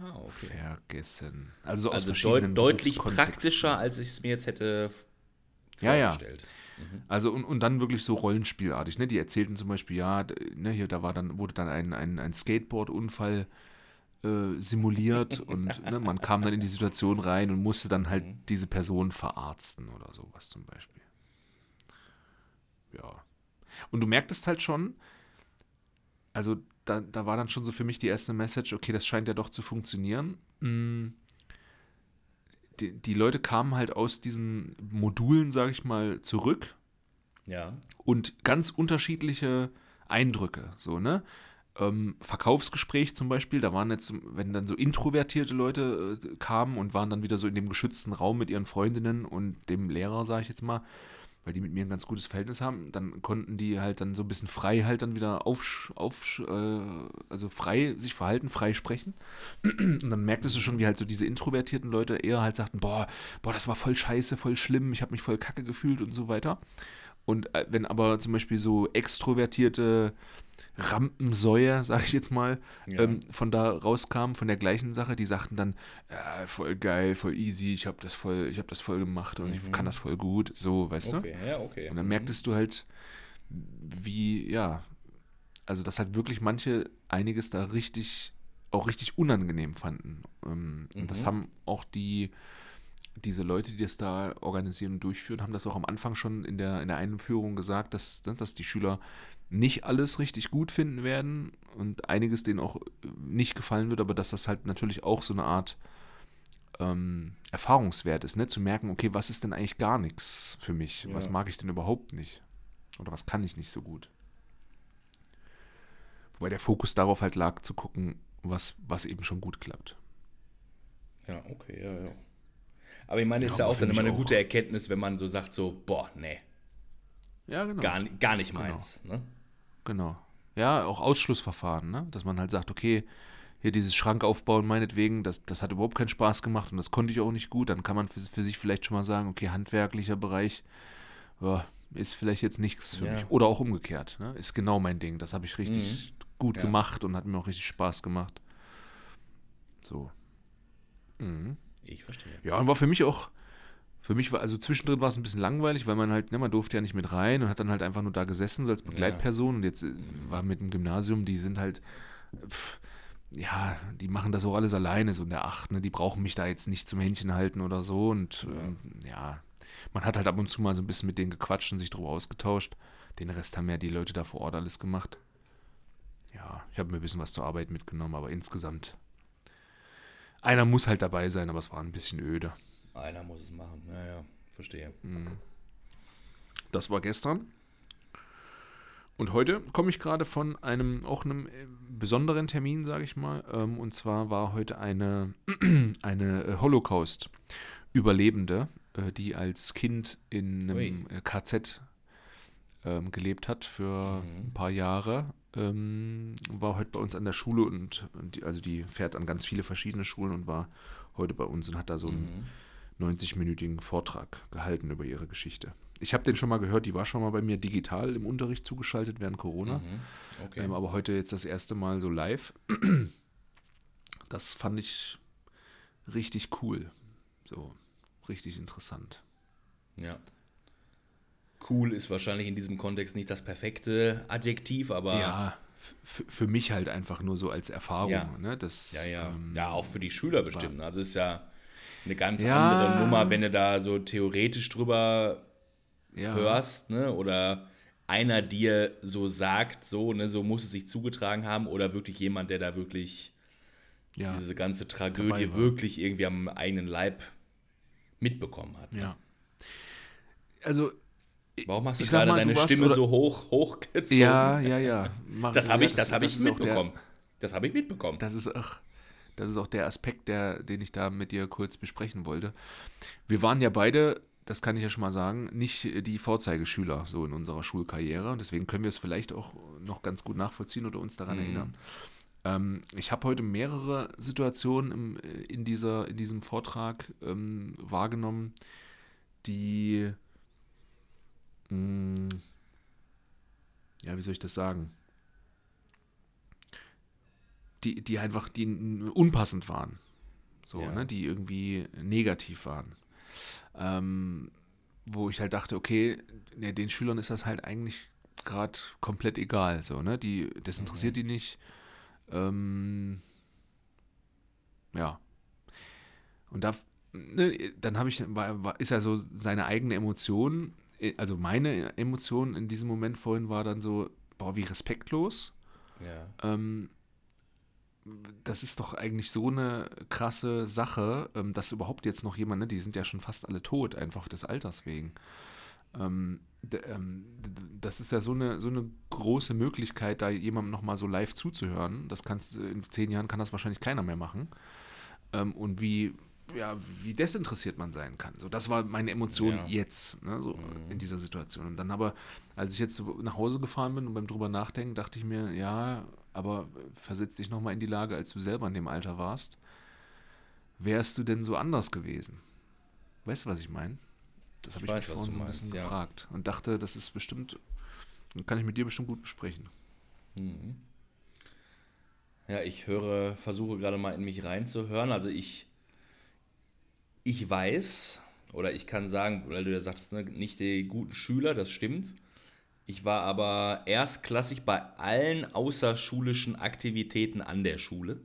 ah, okay. vergessen. Also, so also aus verschiedenen deut- deutlich praktischer, als ich es mir jetzt hätte vorgestellt. Ja, ja. Also und, und dann wirklich so rollenspielartig. Ne? Die erzählten zum Beispiel, ja, ne, hier da war dann wurde dann ein, ein, ein Skateboard-Unfall Äh, simuliert und ne, man kam dann in die Situation rein und musste dann halt diese Person verarzten oder sowas zum Beispiel. Ja. Und du merktest halt schon, also da, da war dann schon so für mich die erste Message, okay, das scheint ja doch zu funktionieren. Mhm. Die, die Leute kamen halt aus diesen Modulen, sage ich mal, zurück. Ja. Und ganz unterschiedliche Eindrücke, so, ne? Ähm, Verkaufsgespräch zum Beispiel, da waren jetzt, wenn dann so introvertierte Leute äh, kamen und waren dann wieder so in dem geschützten Raum mit ihren Freundinnen und dem Lehrer, sage ich jetzt mal, weil die mit mir ein ganz gutes Verhältnis haben, dann konnten die halt dann so ein bisschen frei halt dann wieder auf, auf äh, also frei sich verhalten, frei sprechen. Und dann merktest du schon, wie halt so diese introvertierten Leute eher halt sagten, boah, boah, das war voll scheiße, voll schlimm, ich habe mich voll kacke gefühlt und so weiter. Und äh, wenn aber zum Beispiel so extrovertierte Rampensäue, sage ich jetzt mal, ja. ähm, von da rauskamen, von der gleichen Sache, die sagten dann, ja, voll geil, voll easy, ich habe das voll, ich habe das voll gemacht und mhm. ich kann das voll gut, so, weißt okay, du? Ja, okay. Und dann merktest du halt, wie, ja, also dass halt wirklich manche einiges da richtig, auch richtig unangenehm fanden. Ähm, mhm. Und das haben auch die, diese Leute, die das da organisieren und durchführen, haben das auch am Anfang schon in der, in der Einführung gesagt, dass, dass die Schüler nicht alles richtig gut finden werden und einiges denen auch nicht gefallen wird, aber dass das halt natürlich auch so eine Art ähm, Erfahrungswert ist, ne? Zu merken, okay, was ist denn eigentlich gar nichts für mich? Ja. Was mag ich denn überhaupt nicht? Oder was kann ich nicht so gut? Wobei der Fokus darauf halt lag, zu gucken, was, was eben schon gut klappt. Ja, okay, ja, ja. Aber ich meine, es ja, ist ja auch dann immer eine auch. gute Erkenntnis, wenn man so sagt, so, boah, nee. Ja, genau. Gar, gar nicht meins. Genau. Ne? Genau. Ja, auch Ausschlussverfahren, ne? Dass man halt sagt, okay, hier dieses Schrank aufbauen meinetwegen, das, das hat überhaupt keinen Spaß gemacht und das konnte ich auch nicht gut. Dann kann man für, für sich vielleicht schon mal sagen, okay, handwerklicher Bereich ja, ist vielleicht jetzt nichts für ja. mich. Oder auch umgekehrt, ne? Ist genau mein Ding. Das habe ich richtig mhm. gut ja. gemacht und hat mir auch richtig Spaß gemacht. So. Mhm. Ich verstehe. Ja, und war für mich auch, für mich war, also zwischendrin war es ein bisschen langweilig, weil man halt, ne, man durfte ja nicht mit rein und hat dann halt einfach nur da gesessen, so als Begleitperson. Ja. Und jetzt war mit dem Gymnasium, die sind halt, pff, ja, die machen das auch alles alleine, so in der Acht, ne, die brauchen mich da jetzt nicht zum Händchen halten oder so. Und ja. Ähm, ja, man hat halt ab und zu mal so ein bisschen mit denen gequatscht und sich drüber ausgetauscht. Den Rest haben ja die Leute da vor Ort alles gemacht. Ja, ich habe mir ein bisschen was zur Arbeit mitgenommen, aber insgesamt... Einer muss halt dabei sein, aber es war ein bisschen öde. Einer muss es machen, naja, verstehe. Das war gestern. Und heute komme ich gerade von einem, auch einem besonderen Termin, sage ich mal. Und zwar war heute eine, eine Holocaust-Überlebende, die als Kind in einem Ui. K Z gelebt hat für mhm. ein paar Jahre. Ähm, war heute bei uns an der Schule und, und die, also die fährt an ganz viele verschiedene Schulen und war heute bei uns und hat da so einen mhm. neunzigminütigen Vortrag gehalten über ihre Geschichte. Ich habe den schon mal gehört, die war schon mal bei mir digital im Unterricht zugeschaltet während Corona, mhm. okay. ähm, aber heute jetzt das erste Mal so live. Das fand ich richtig cool, so richtig interessant. Ja. Cool ist wahrscheinlich in diesem Kontext nicht das perfekte Adjektiv, aber... Ja, f- für mich halt einfach nur so als Erfahrung. Ja, ne? Das, ja, ja. Ähm, ja, auch für die Schüler bestimmt. War, also ist ja eine ganz ja, andere Nummer, wenn du da so theoretisch drüber ja. hörst, ne? Oder einer dir so sagt, so, ne? So muss es sich zugetragen haben, oder wirklich jemand, der da wirklich ja, diese ganze Tragödie wirklich irgendwie am eigenen Leib mitbekommen hat. Ne? Ja. Also... Warum hast du ich gerade mal, deine du Stimme so hoch, hochgezogen? Ja, ja, ja. Mach, das habe ja, ich, das, das hab das ich mitbekommen. Der, das habe ich mitbekommen. Das ist auch, das ist auch der Aspekt, der, den ich da mit dir kurz besprechen wollte. Wir waren ja beide, das kann ich ja schon mal sagen, nicht die Vorzeigeschüler so in unserer Schulkarriere. Deswegen können wir es vielleicht auch noch ganz gut nachvollziehen oder uns daran mhm. erinnern. Ähm, ich habe heute mehrere Situationen im, in, dieser, in diesem Vortrag ähm, wahrgenommen, die... Ja, wie soll ich das sagen? Die, die einfach, die unpassend waren. So, ja. ne? Die irgendwie negativ waren. Ähm, wo ich halt dachte, okay, ne, den Schülern ist das halt eigentlich gerade komplett egal. So, ne? Die, das interessiert okay. die nicht. Ähm, ja. Und da, ne, dann habe ich, war, war, ist ja so seine eigene Emotion. Also meine Emotion in diesem Moment vorhin war dann so, boah, wie respektlos Ja. Ähm, das ist doch eigentlich so eine krasse Sache, ähm, dass überhaupt jetzt noch jemand, ne, die sind ja schon fast alle tot, einfach des Alters wegen. Ähm, d- ähm, d- das ist ja so eine, so eine große Möglichkeit, da jemandem nochmal so live zuzuhören. Das kannst, in zehn Jahren kann das wahrscheinlich keiner mehr machen. Ähm, und wie, ja, wie desinteressiert man sein kann. So, das war meine Emotion ja. jetzt, ne, so mhm. in dieser Situation. Und dann aber, als ich jetzt nach Hause gefahren bin und beim drüber nachdenken, dachte ich mir, ja, aber versetz dich nochmal in die Lage, als du selber in dem Alter warst. Wärst du denn so anders gewesen? Weißt du, was ich meine? Das habe ich, ich weiß, mich vorhin so ein bisschen meinst, gefragt ja. und dachte, das ist bestimmt, kann ich mit dir bestimmt gut besprechen. Mhm. Ja, ich höre, versuche gerade mal in mich reinzuhören. Also ich, ich weiß, oder ich kann sagen, weil du ja sagtest, ne, nicht die guten Schüler, das stimmt. Ich war aber erstklassig bei allen außerschulischen Aktivitäten an der Schule.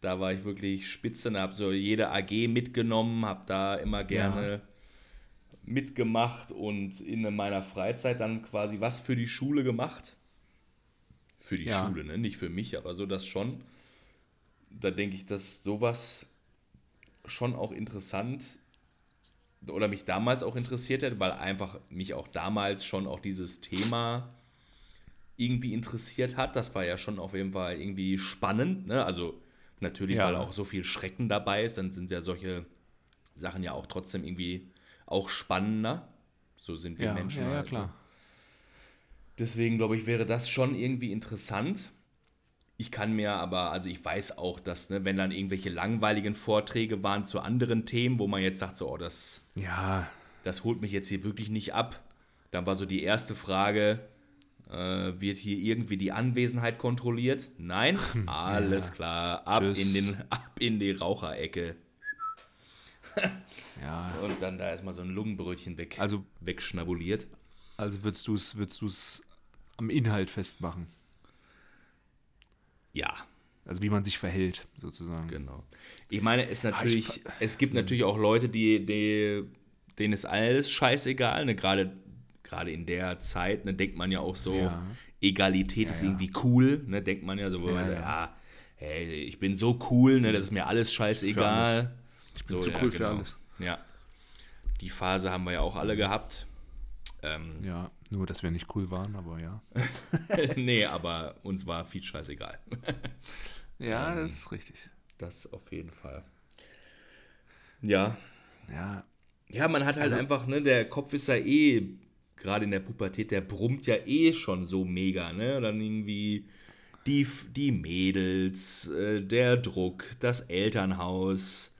Da war ich wirklich spitze, da habe so jede A G mitgenommen, habe da immer gerne... Ja. mitgemacht und in meiner Freizeit dann quasi was für die Schule gemacht. Für die ja. Schule, ne? Nicht für mich, aber so das schon. Da denke ich, dass sowas schon auch interessant oder mich damals auch interessiert hat, weil einfach mich auch damals schon auch dieses Thema irgendwie interessiert hat. Das war ja schon auf jeden Fall irgendwie spannend, ne? Also natürlich, ja. weil auch so viel Schrecken dabei ist, dann sind ja solche Sachen ja auch trotzdem irgendwie auch spannender. So sind wir ja, Menschen. Ja, ja, halt. Klar. Deswegen, glaube ich, wäre das schon irgendwie interessant. Ich kann mir aber, also ich weiß auch, dass, ne, wenn dann irgendwelche langweiligen Vorträge waren zu anderen Themen, wo man jetzt sagt, so, oh, das, ja. das holt mich jetzt hier wirklich nicht ab. Dann war so die erste Frage, äh, wird hier irgendwie die Anwesenheit kontrolliert? Nein? Alles ja. klar. Ab Tschüss. in den, ab in die Raucherecke. Ja. Und dann da erstmal so ein Lungenbrötchen weg, also, wegschnabuliert. Also würdest du es würdest du es am Inhalt festmachen? Ja. Also wie man sich verhält, sozusagen. Genau. Ich meine, es, natürlich, ja, ich, es gibt natürlich auch Leute, die, die, denen ist alles scheißegal. Ne? Gerade, gerade in der Zeit, ne, denkt man ja auch so, ja. Egalität ja, ist ja. irgendwie cool. Ne? Denkt man ja so, wo ja, man sagt, ja. ja, hey, ich bin so cool, ne, das ist mir alles scheißegal. Ich bin so, zu cool ja, für genau. alles. Ja, die Phase haben wir ja auch alle gehabt. Ähm, ja, nur, dass wir nicht cool waren, aber ja. Nee, aber uns war viel scheißegal. Ja, ähm, das ist richtig. Das auf jeden Fall. Ja. Ja, ja man hat halt also, einfach, ne, der Kopf ist ja eh, gerade in der Pubertät, der brummt ja eh schon so mega, ne? Und dann irgendwie die, die Mädels, äh, der Druck, das Elternhaus...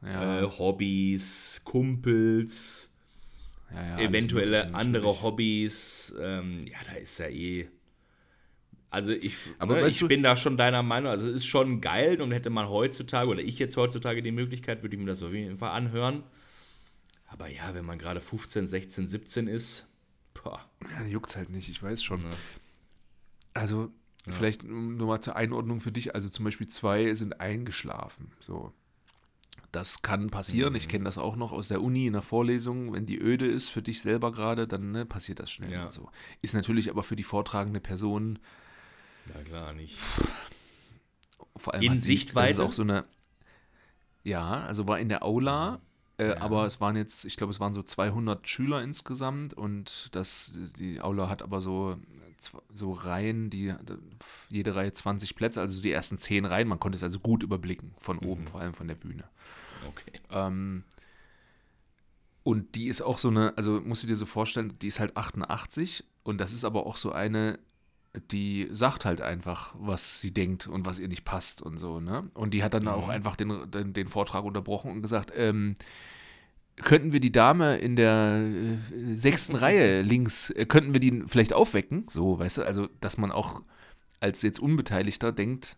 Ja. Äh, Hobbys, Kumpels, ja, ja, eventuelle andere Hobbys. Ähm, ja, da ist ja eh. Also, ich, Aber ne, ich bin da schon deiner Meinung. Also, es ist schon geil und hätte man heutzutage oder ich jetzt heutzutage die Möglichkeit, würde ich mir das auf jeden Fall anhören. Aber ja, wenn man gerade fünfzehn, sechzehn, siebzehn ist, boah. Ja, juckt's halt nicht, ich weiß schon. Ja. Also, ja. vielleicht nur mal zur Einordnung für dich. Also, zum Beispiel, zwei sind eingeschlafen. So. Das kann passieren, ich kenne das auch noch aus der Uni in der Vorlesung, wenn die öde ist für dich selber gerade, dann ne, passiert das schnell. Ja. So. Ist natürlich aber für die vortragende Person ja, klar, nicht. Vor allem in Sichtweite? Das ist auch so eine, ja, also war in der Aula, äh, ja. aber es waren jetzt, ich glaube es waren so zweihundert Schüler insgesamt und das, die Aula hat aber so, so Reihen, die, jede Reihe zwanzig Plätze, also die ersten zehn Reihen, man konnte es also gut überblicken, von oben, mhm. vor allem von der Bühne. Okay. Ähm, und die ist auch so eine, also musst du dir so vorstellen, die ist halt achtundachtzig und das ist aber auch so eine, die sagt halt einfach, was sie denkt und was ihr nicht passt und so, ne? Und die hat dann mhm. auch einfach den, den, den Vortrag unterbrochen und gesagt, ähm, könnten wir die Dame in der äh, sechsten Reihe links, äh, könnten wir die vielleicht aufwecken? So, weißt du, also, dass man auch als jetzt Unbeteiligter denkt,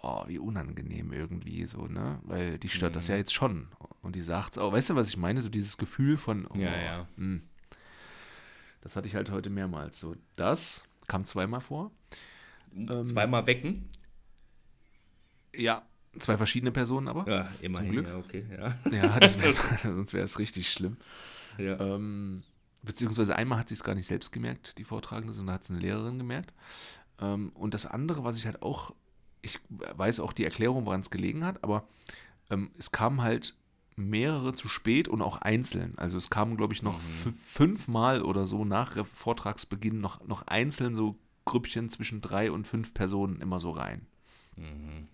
oh, wie unangenehm irgendwie so, ne? Weil die stört mhm. das ja jetzt schon. Und die sagt's auch. Weißt du, was ich meine? So dieses Gefühl von, oh, ja, ja. Mh. Das hatte ich halt heute mehrmals. So, das kam zweimal vor. Ähm, zweimal wecken? Ja, zwei verschiedene Personen aber. Ja, immerhin, zum Glück. Ja, okay. Ja, ja das wär's, sonst wäre es richtig schlimm. Ja. Ähm, beziehungsweise einmal hat sie es gar nicht selbst gemerkt, die Vortragende, sondern hat es eine Lehrerin gemerkt. Ähm, und das andere, was ich halt auch, ich weiß auch die Erklärung, woran es gelegen hat, aber ähm, es kamen halt mehrere zu spät und auch einzeln. Also es kamen, glaube ich, noch mhm. f- fünfmal oder so nach Vortragsbeginn noch, noch einzeln so Grüppchen zwischen drei und fünf Personen immer so rein. Mhm.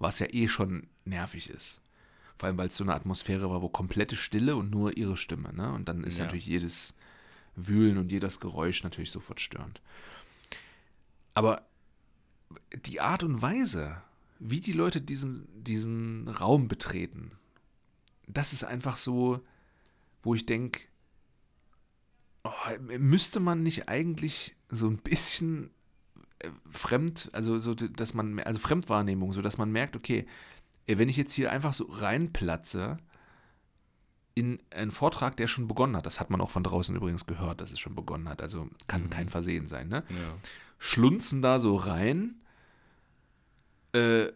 Was ja eh schon nervig ist. Vor allem, weil es so eine Atmosphäre war, wo komplette Stille und nur ihre Stimme, ne? Und dann ist ja. natürlich jedes Wühlen und jedes Geräusch natürlich sofort störend. Aber die Art und Weise, wie die Leute diesen, diesen Raum betreten, das ist einfach so, wo ich denke, oh, müsste man nicht eigentlich so ein bisschen fremd, also so, dass man, also Fremdwahrnehmung, so dass man merkt, okay, wenn ich jetzt hier einfach so reinplatze in einen Vortrag, der schon begonnen hat, das hat man auch von draußen übrigens gehört, dass es schon begonnen hat, also kann mhm. kein Versehen sein, ne? Ja. Schlunzen da so rein, äh,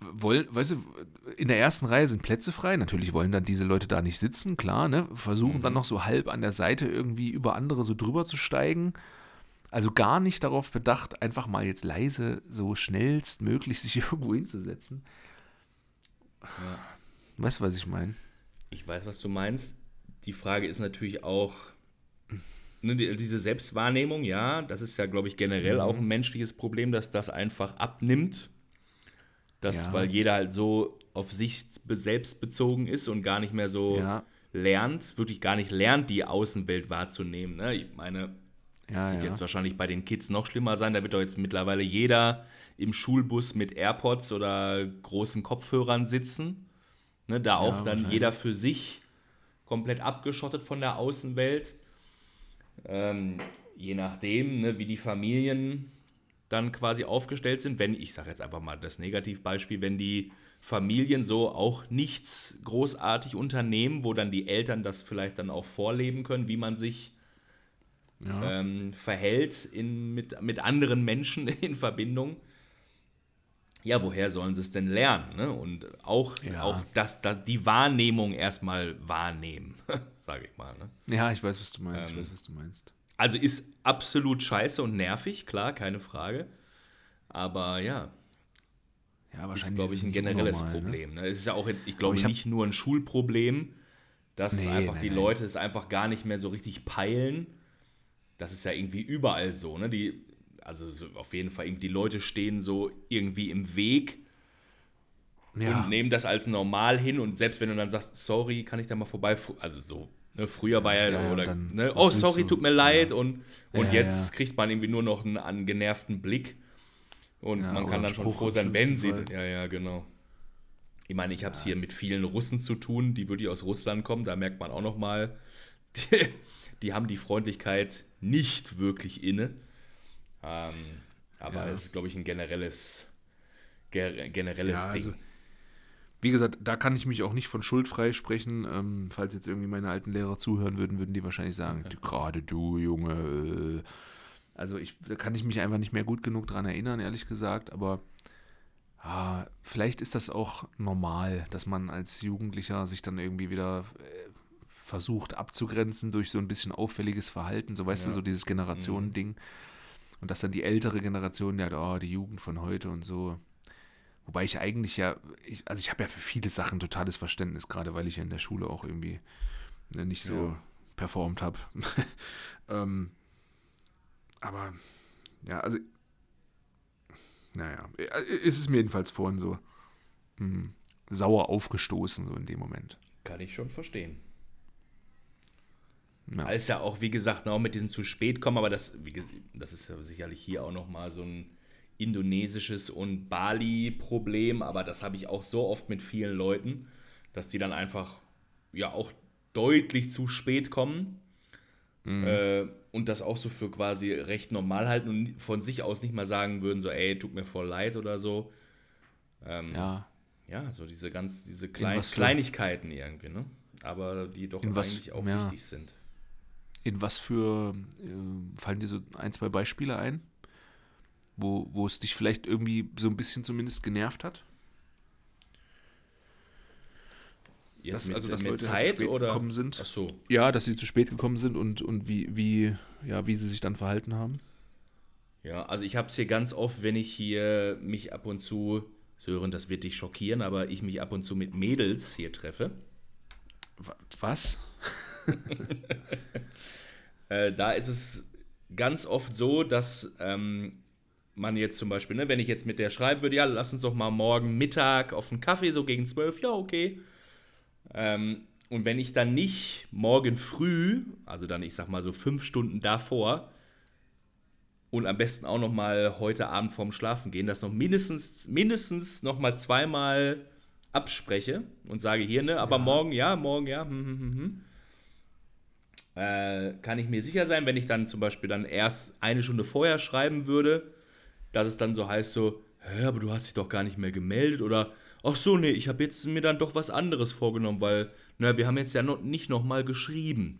wollen, weißt du, in der ersten Reihe sind Plätze frei, natürlich wollen dann diese Leute da nicht sitzen, klar, ne? Versuchen mhm. dann noch so halb an der Seite irgendwie über andere so drüber zu steigen. Also gar nicht darauf bedacht, einfach mal jetzt leise, so schnellstmöglich sich irgendwo hinzusetzen. Ja. Weißt du, was ich meine? Ich weiß, was du meinst. Die Frage ist natürlich auch, ne, diese Selbstwahrnehmung, ja, das ist ja, glaube ich, generell mhm. auch ein menschliches Problem, dass das einfach abnimmt. Das, ja. Weil jeder halt so auf sich selbst bezogen ist und gar nicht mehr so ja. lernt, wirklich gar nicht lernt, die Außenwelt wahrzunehmen. Ne? Ich meine... Das ja, wird ja. jetzt wahrscheinlich bei den Kids noch schlimmer sein. Da wird doch jetzt mittlerweile jeder im Schulbus mit AirPods oder großen Kopfhörern sitzen. Ne, da auch ja, dann jeder für sich komplett abgeschottet von der Außenwelt. Ähm, je nachdem, ne, wie die Familien dann quasi aufgestellt sind. Wenn, ich sage jetzt einfach mal das Negativbeispiel, wenn die Familien so auch nichts großartig unternehmen, wo dann die Eltern das vielleicht dann auch vorleben können, wie man sich... Ja. Ähm, verhält in, mit, mit anderen Menschen in Verbindung, ja, woher sollen sie es denn lernen? Ne? Und auch, ja. auch das, das, die Wahrnehmung erstmal wahrnehmen, sage ich mal. Ne? Ja, ich weiß, was du meinst, ähm, ich weiß, was du meinst. Also ist absolut scheiße und nervig, klar, keine Frage. Aber ja, ja ist, glaube ich, ein generelles normal, Problem. Ne? Es ist ja auch, ich glaube, ich nicht nur ein Schulproblem, dass nee, einfach nein, die nein. Leute es einfach gar nicht mehr so richtig peilen. Das ist ja irgendwie überall so, ne? Die, also auf jeden Fall, die Leute stehen so irgendwie im Weg ja. und nehmen das als normal hin. Und selbst wenn du dann sagst, sorry, kann ich da mal vorbei? Also so, ne? Früher war ja, ja, ja oder, ne? oh, sorry, tut mir leid. Ja. Und, und ja, jetzt ja. kriegt man irgendwie nur noch einen angenervten Blick. Und ja, man kann dann schon froh sein, wenn sie... Ja, ja, genau. Ich meine, ich ja, habe es hier mit vielen Russen zu tun, die wirklich aus Russland kommen. Da merkt man auch noch mal... Die, Die haben die Freundlichkeit nicht wirklich inne. Ähm, aber es ja. ist, glaube ich, ein generelles, ger- generelles ja, Ding. Also, wie gesagt, da kann ich mich auch nicht von Schuld freisprechen. Ähm, falls jetzt irgendwie meine alten Lehrer zuhören würden, würden die wahrscheinlich sagen, ja. gerade du, Junge. Also ich, da kann ich mich einfach nicht mehr gut genug dran erinnern, ehrlich gesagt. Aber ah, vielleicht ist das auch normal, dass man als Jugendlicher sich dann irgendwie wieder... Äh, versucht abzugrenzen durch so ein bisschen auffälliges Verhalten, so weißt ja. du, so dieses Generationending. Und dass dann die ältere Generation, die hat, oh, die Jugend von heute und so. Wobei ich eigentlich ja, ich, also ich habe ja für viele Sachen totales Verständnis, gerade weil ich ja in der Schule auch irgendwie ne, nicht so ja. performt habe. ähm, aber, ja, also, naja, ist es mir jedenfalls vorhin so mh, sauer aufgestoßen, so in dem Moment. Kann ich schon verstehen. Ja. Ist ja auch, wie gesagt, auch mit diesem zu spät kommen, aber das, wie gesagt, das ist ja sicherlich hier auch nochmal so ein indonesisches und Bali-Problem, aber das habe ich auch so oft mit vielen Leuten, dass die dann einfach ja auch deutlich zu spät kommen mhm. äh, und das auch so für quasi recht normal halten und von sich aus nicht mal sagen würden, so ey, tut mir voll leid oder so. Ähm, ja. Ja, so diese ganz, diese Klein- Kleinigkeiten irgendwie, ne? Aber die doch was, eigentlich auch ja. wichtig sind. In was für, äh, fallen dir so ein, zwei Beispiele ein, wo, wo es dich vielleicht irgendwie so ein bisschen zumindest genervt hat? Jetzt dass, mit, also, dass mit Leute Zeit halt zu spät oder? gekommen sind. Ach so. Ja, dass sie zu spät gekommen sind und, und wie, wie, ja, wie sie sich dann verhalten haben. Ja, also ich habe es hier ganz oft, wenn ich hier mich ab und zu, Sören, das wird dich schockieren, aber ich mich ab und zu mit Mädels hier treffe. Was? äh, da ist es ganz oft so, dass ähm, man jetzt zum Beispiel, ne, wenn ich jetzt mit der schreiben würde, ja, lass uns doch mal morgen Mittag auf einen Kaffee, so gegen zwölf, ja, okay. Ähm, und wenn ich dann nicht morgen früh, also dann, ich sag mal so fünf Stunden davor, und am besten auch noch mal heute Abend vorm Schlafen gehen, das noch mindestens, mindestens noch mal zweimal abspreche und sage hier, ne, aber ja. morgen, ja, morgen, ja, hm, hm, hm, hm. Äh, kann ich mir sicher sein, wenn ich dann zum Beispiel dann erst eine Stunde vorher schreiben würde, dass es dann so heißt so, hä, aber du hast dich doch gar nicht mehr gemeldet oder ach so, nee, ich habe jetzt mir dann doch was anderes vorgenommen, weil, na, wir haben jetzt ja noch nicht noch mal geschrieben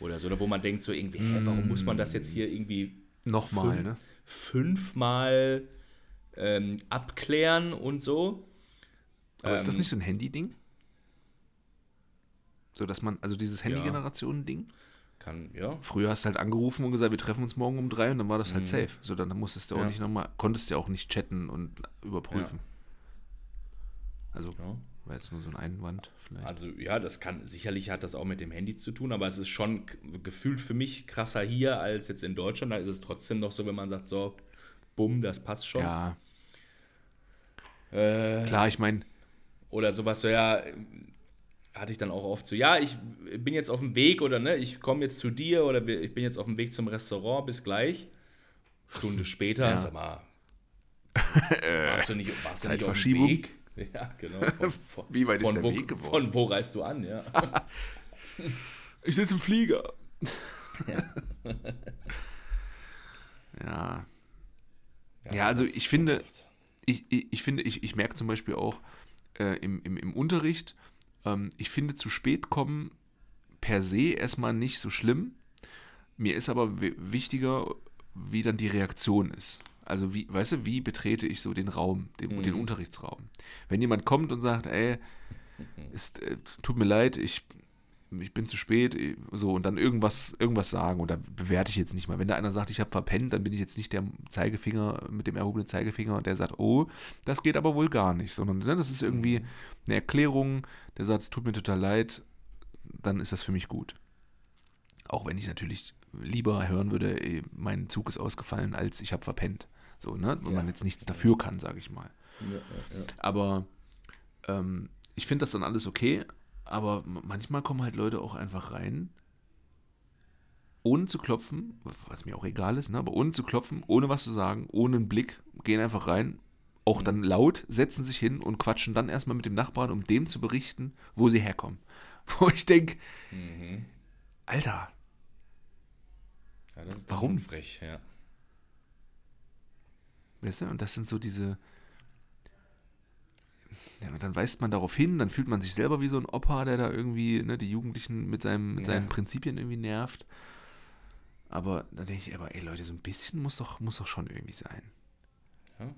oder so, oder wo man denkt so irgendwie, hä, warum muss man das jetzt hier irgendwie nochmal, fünf, ne? Fünfmal ähm, abklären und so. Aber ähm, ist das nicht so ein Handy-Ding? So, dass man, also dieses Handy-Generationen-Ding? Kann, ja. Früher hast du halt angerufen und gesagt, wir treffen uns morgen um drei und dann war das halt mhm. safe. So, dann musstest du auch ja. nicht nochmal, konntest du auch nicht chatten und überprüfen. Ja. Also, ja. war jetzt nur so ein Einwand vielleicht. Also, ja, das kann, sicherlich hat das auch mit dem Handy zu tun, aber es ist schon k- gefühlt für mich krasser hier als jetzt in Deutschland. Da ist es trotzdem noch so, wenn man sagt, so, bumm, das passt schon. Ja. Äh, Klar, ich meine. Oder sowas, so, ja, hatte ich dann auch oft so, ja, ich bin jetzt auf dem Weg oder ne, ich komme jetzt zu dir oder ich bin jetzt auf dem Weg zum Restaurant, bis gleich. Stunde später, ja. sag mal, warst du nicht, warst du nicht auf dem Weg? Ja, genau. Von, von, Wie weit von, ist der wo, Weg geworden? Von wo reist du an, ja. Ich sitze im Flieger. Ja. ja. Ja, ja, also ich finde, oft. ich ich finde, ich, ich merke zum Beispiel auch äh, im, im, im Unterricht, ähm, ich finde zu spät kommen per se erstmal nicht so schlimm. Mir ist aber w- wichtiger, wie dann die Reaktion ist. Also, wie, weißt du, wie betrete ich so den Raum, den, mhm. den Unterrichtsraum? Wenn jemand kommt und sagt, ey, es äh, tut mir leid, ich, ich bin zu spät, so, und dann irgendwas, irgendwas sagen, und da bewerte ich jetzt nicht mal. Wenn da einer sagt, ich habe verpennt, dann bin ich jetzt nicht der Zeigefinger mit dem erhobenen Zeigefinger und der sagt, oh, das geht aber wohl gar nicht, sondern ne, das ist irgendwie mhm. eine Erklärung, der sagt, es tut mir total leid, dann ist das für mich gut. Auch wenn ich natürlich lieber hören würde, ey, mein Zug ist ausgefallen, als ich habe verpennt. So, ne? Wenn ja. man jetzt nichts dafür kann, sage ich mal. Ja, ja, ja. Aber ähm, ich finde das dann alles okay, aber manchmal kommen halt Leute auch einfach rein, ohne zu klopfen, was mir auch egal ist, ne? aber ohne zu klopfen, ohne was zu sagen, ohne einen Blick, gehen einfach rein, auch mhm. dann laut, setzen sich hin und quatschen dann erstmal mit dem Nachbarn, um dem zu berichten, wo sie herkommen. Wo ich denke, mhm. Alter, ja, das ist warum? Frech, ja. Weißt du, und das sind so diese. Ja, und dann weist man darauf hin, dann fühlt man sich selber wie so ein Opa, der da irgendwie, ne, die Jugendlichen mit, seinem, mit ja. seinen Prinzipien irgendwie nervt. Aber da denke ich, aber ey Leute, so ein bisschen muss doch, muss doch schon irgendwie sein. Ja.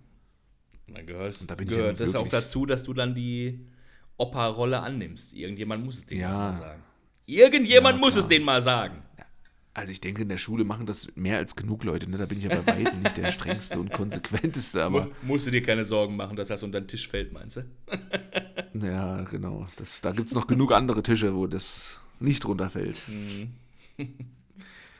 Dann gehörst, und da bin gehört ich ja das auch dazu, dass du dann die Opa-Rolle annimmst. Irgendjemand muss es dir ja. sagen. Irgendjemand ja, muss es denen mal sagen. Also ich denke, in der Schule machen das mehr als genug Leute. Ne? Da bin ich ja bei weitem nicht der strengste und konsequenteste. Aber musst du dir keine Sorgen machen, dass das unter den Tisch fällt, meinst du? Ja, genau. Das, da gibt es noch genug andere Tische, wo das nicht runterfällt. Mhm.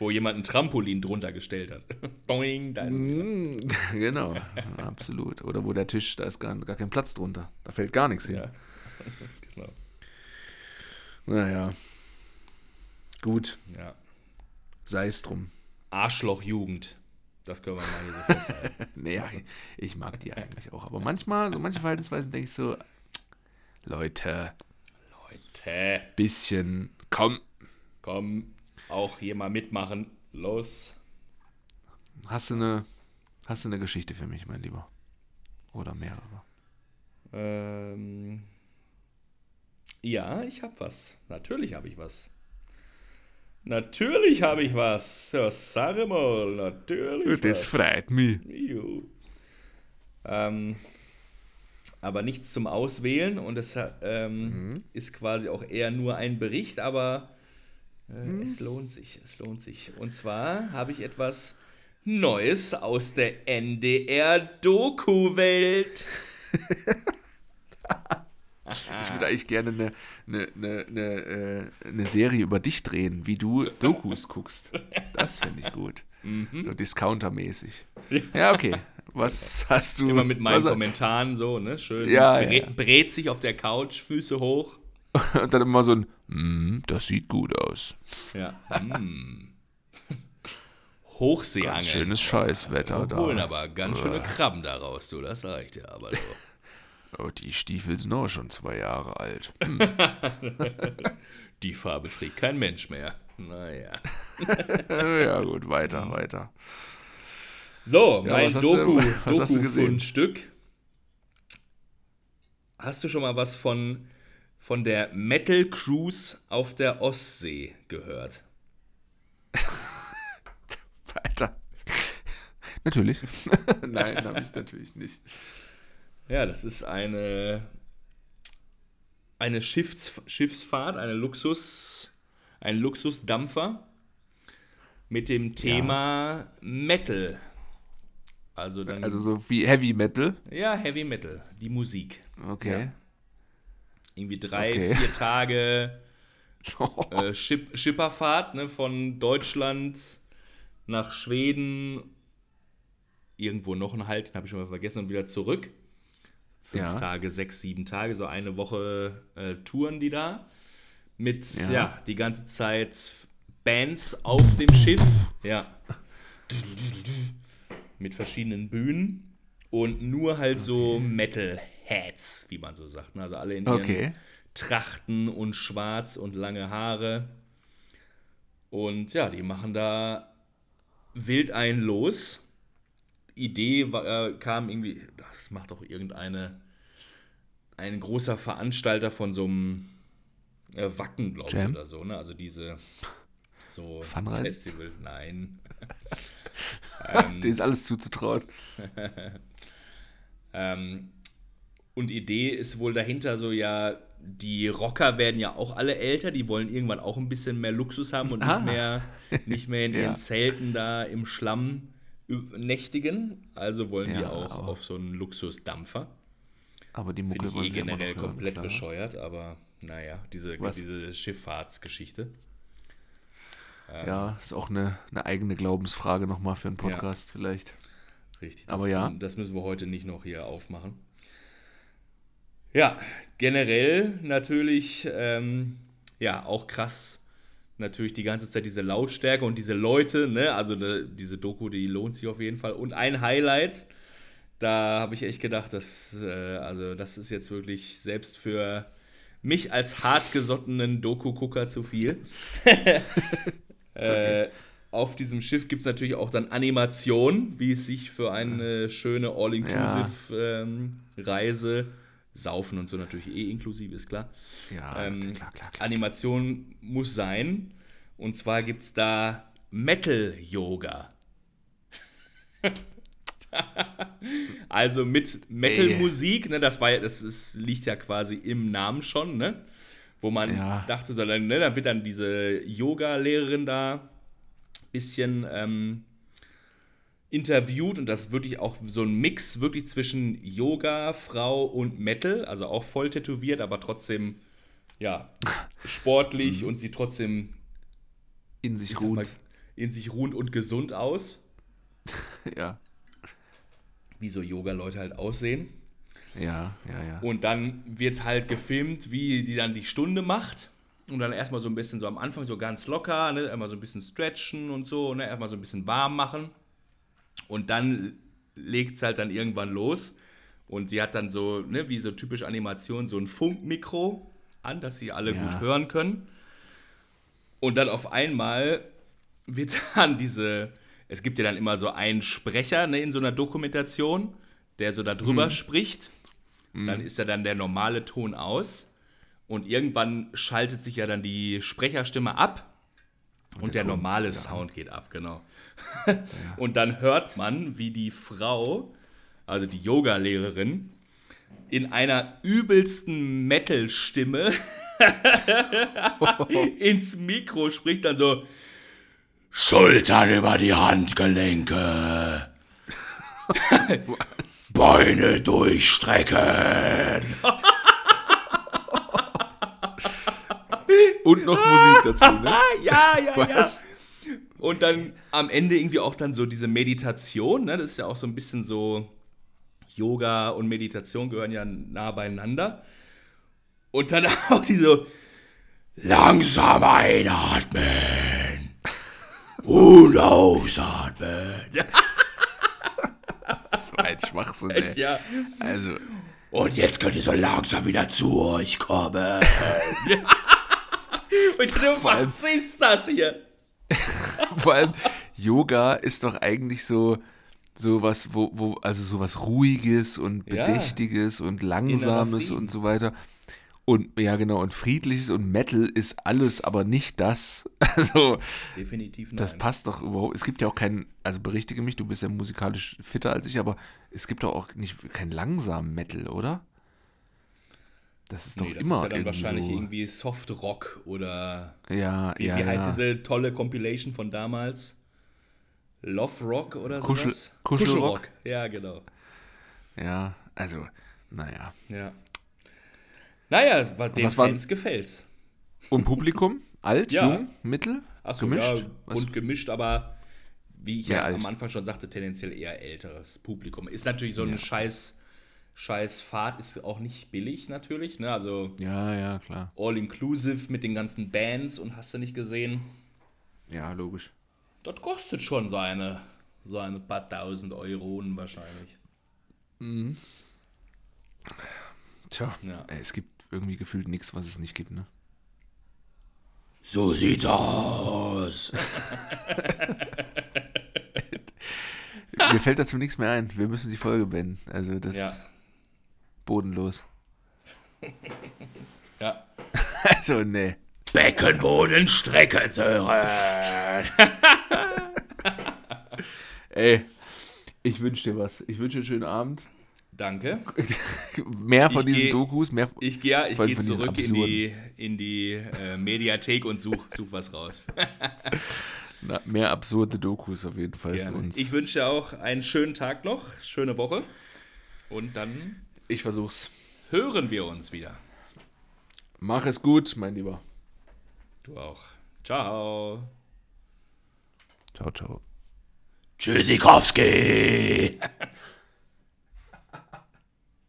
Wo jemand ein Trampolin drunter gestellt hat. Doing, da ist mhm, genau, absolut. Oder wo der Tisch, da ist gar, gar kein Platz drunter. Da fällt gar nichts hin. Ja. Genau. Naja. Gut. Ja. Sei es drum. Arschlochjugend. Das können wir mal hier so festhalten. Naja, ich mag die eigentlich auch. Aber manchmal, so manche Verhaltensweisen, denke ich so, Leute. Leute. Bisschen. Komm. Komm. Auch hier mal mitmachen. Los. Hast du eine, hast du eine Geschichte für mich, mein Lieber? Oder mehrere? Ähm, ja, ich habe was. Natürlich habe ich was. Natürlich habe ich was. Ja, sag mal, natürlich das was. Das freut mich. Ähm, aber nichts zum Auswählen und es ähm, mhm. ist quasi auch eher nur ein Bericht, aber äh, mhm. es lohnt sich, es lohnt sich. Und zwar habe ich etwas Neues aus der N D R-Doku-Welt. Ich würde eigentlich gerne eine, eine, eine, eine, eine Serie über dich drehen, wie du Dokus guckst. Das finde ich gut. Mhm. So Discounter-mäßig. Ja, okay. Was hast du... Immer mit meinen was, Kommentaren so, ne? Schön. Ja, ne? Brä- ja. Brät sich auf der Couch, Füße hoch. Und dann immer so ein, mm, das sieht gut aus. Ja. Mm. Hochseeangeln. Ganz schönes Scheißwetter ja, da. Holen aber ganz schöne Krabben daraus, du, das sag ich dir aber so. Oh, die Stiefel sind auch schon zwei Jahre alt. Hm. Die Farbe trägt kein Mensch mehr. Naja. Ja, gut, weiter, weiter. So, ja, mein Doku, Doku-Fundstück. Hast du schon mal was von, von der Metal Cruise auf der Ostsee gehört? Weiter. Natürlich. Nein, habe ich natürlich nicht. Ja, das ist eine, eine Schiffs, Schiffsfahrt, eine Luxus, ein Luxusdampfer mit dem Thema ja. Metal. Also, dann, also so wie Heavy Metal? Ja, Heavy Metal, die Musik. Okay. Ja. Irgendwie drei, okay. vier Tage äh, Schip, Schipperfahrt ne, von Deutschland nach Schweden, irgendwo noch einen Halt, den habe ich schon mal vergessen, und wieder zurück. Fünf ja. Tage, sechs, sieben Tage, so eine Woche äh, touren die da. Mit, ja. ja, die ganze Zeit Bands auf dem Schiff. Ja. Mit verschiedenen Bühnen. Und nur halt okay. so Metalheads, wie man so sagt. Also alle in ihren okay. Trachten und schwarz und lange Haare. Und ja, die machen da wild einen los. Idee war, kam irgendwie, das macht doch irgendeine, ein großer Veranstalter von so einem äh, Wacken, glaube ich, oder so, ne? Also diese so Funreise? Festival, nein. ähm, Dem ist alles zuzutrauen. ähm, und Idee ist wohl dahinter so, ja, die Rocker werden ja auch alle älter, die wollen irgendwann auch ein bisschen mehr Luxus haben und ah. nicht mehr, nicht mehr in ja. ihren Zelten da im Schlamm nächtigen, also wollen ja, die auch, auch auf so einen Luxusdampfer. Aber die Mucke wollen eh generell immer noch komplett hören, bescheuert, aber naja, diese, diese Schifffahrtsgeschichte. Ähm, ja, ist auch eine, eine eigene Glaubensfrage nochmal für einen Podcast ja. vielleicht. Richtig, das, aber ja. das müssen wir heute nicht noch hier aufmachen. Ja, generell natürlich ähm, ja, auch krass natürlich die ganze Zeit diese Lautstärke und diese Leute, ne, also de, diese Doku, die lohnt sich auf jeden Fall. Und ein Highlight, da habe ich echt gedacht, dass, äh, also das ist jetzt wirklich selbst für mich als hartgesottenen Doku-Gucker zu viel. äh, auf diesem Schiff gibt es natürlich auch dann Animationen, wie es sich für eine schöne All-Inclusive-Reise ähm, Saufen und so natürlich eh inklusive, ist klar. Ja, ähm, klar, klar, klar. Animation muss sein. Und zwar gibt es da Metal-Yoga. Also mit Metal-Musik, ne, das, war ja, das ist, liegt ja quasi im Namen schon, ne? Wo man ja. dachte, so, ne, dann wird dann diese Yoga-Lehrerin da ein bisschen ähm, interviewt, und das wirklich auch so ein Mix wirklich zwischen Yoga, Frau und Metal, also auch voll tätowiert, aber trotzdem ja sportlich und sieht trotzdem in sich ruhend mal, in sich ruhend und gesund aus. Ja. Wie so Yoga-Leute halt aussehen. Ja, ja, ja. Und dann wird halt gefilmt, wie die dann die Stunde macht. Und dann erstmal so ein bisschen so am Anfang so ganz locker, ne, einmal so ein bisschen stretchen und so, ne, erstmal so ein bisschen warm machen. Und dann legt es halt dann irgendwann los, und die hat dann so, ne, wie so typisch Animation, so ein Funkmikro an, dass sie alle ja. gut hören können. Und dann auf einmal wird dann diese, es gibt ja dann immer so einen Sprecher, ne, in so einer Dokumentation, der so da drüber mhm. spricht. Mhm. Dann ist ja dann der normale Ton aus, und irgendwann schaltet sich ja dann die Sprecherstimme ab. Und, und der, der normale Sound geht ab, genau. Ja. Und dann hört man, wie die Frau, also die Yoga-Lehrerin, in einer übelsten Metal-Stimme ins Mikro spricht, dann so: Schultern über die Handgelenke. Was? Beine durchstrecken. Und noch Musik dazu, ne? Ja, ja, was? Ja. Und dann am Ende irgendwie auch dann so diese Meditation, ne? Das ist ja auch so ein bisschen so, Yoga und Meditation gehören ja nah beieinander. Und dann auch diese langsam einatmen und ausatmen. Das war ein Schwachsinn, ey. Ja. Also. Und jetzt könnt ihr so langsam wieder zu euch kommen. Und ich finde, was ist das hier? Vor allem, Yoga ist doch eigentlich so sowas, wo, wo, also sowas Ruhiges und Bedächtiges, ja, und Langsames und so weiter. Und ja, genau, und Friedliches, und Metal ist alles, aber nicht das. Also, definitiv nein. Das passt doch überhaupt. Es gibt ja auch keinen, also berichtige mich, du bist ja musikalisch fitter als ich, aber es gibt doch auch nicht, kein langsamen Metal, oder? Das ist nee, doch das immer. Das ist ja dann wahrscheinlich so irgendwie Soft Rock oder. Ja, wie, ja. Wie heißt ja. diese tolle Compilation von damals? Love Rock oder Kuschel, sowas? Kuschelrock. Kuschelrock. Ja, genau. Ja, also, naja. Ja. Naja, den was Fans war, gefällt's. Und Publikum? Alt, ja. Jung, mittel? Achso, gemischt? Ja, und gemischt, aber wie ich ja, ja am Anfang schon sagte, tendenziell eher älteres Publikum. Ist natürlich so eine ja. scheiß, scheiß Fahrt, ist auch nicht billig natürlich, ne? Also ja, ja, klar. All-inclusive mit den ganzen Bands und hast du nicht gesehen? Ja, logisch. Das kostet schon seine, seine paar tausend Euronen wahrscheinlich. Mhm. Tja, ja. Ey, es gibt irgendwie gefühlt nichts, was es nicht gibt, ne? So sieht's aus! Mir fällt dazu nichts mehr ein. Wir müssen die Folge beenden. Also das ja. ist bodenlos. Ja. Also, nee. Beckenboden strecken, Sören. Ey, ich wünsche dir was. Ich wünsche dir einen schönen Abend. Danke. Mehr von ich diesen geh, Dokus, mehr ich geh, ich von, geh von zurück in die, in die äh, Mediathek und such, such was raus. Na, mehr absurde Dokus auf jeden Fall Gerne. Für uns. Ich wünsche dir auch einen schönen Tag noch, schöne Woche. Und dann ich versuch's. Hören wir uns wieder. Mach es gut, mein Lieber. Du auch. Ciao. Ciao, ciao. Tschüssikowski.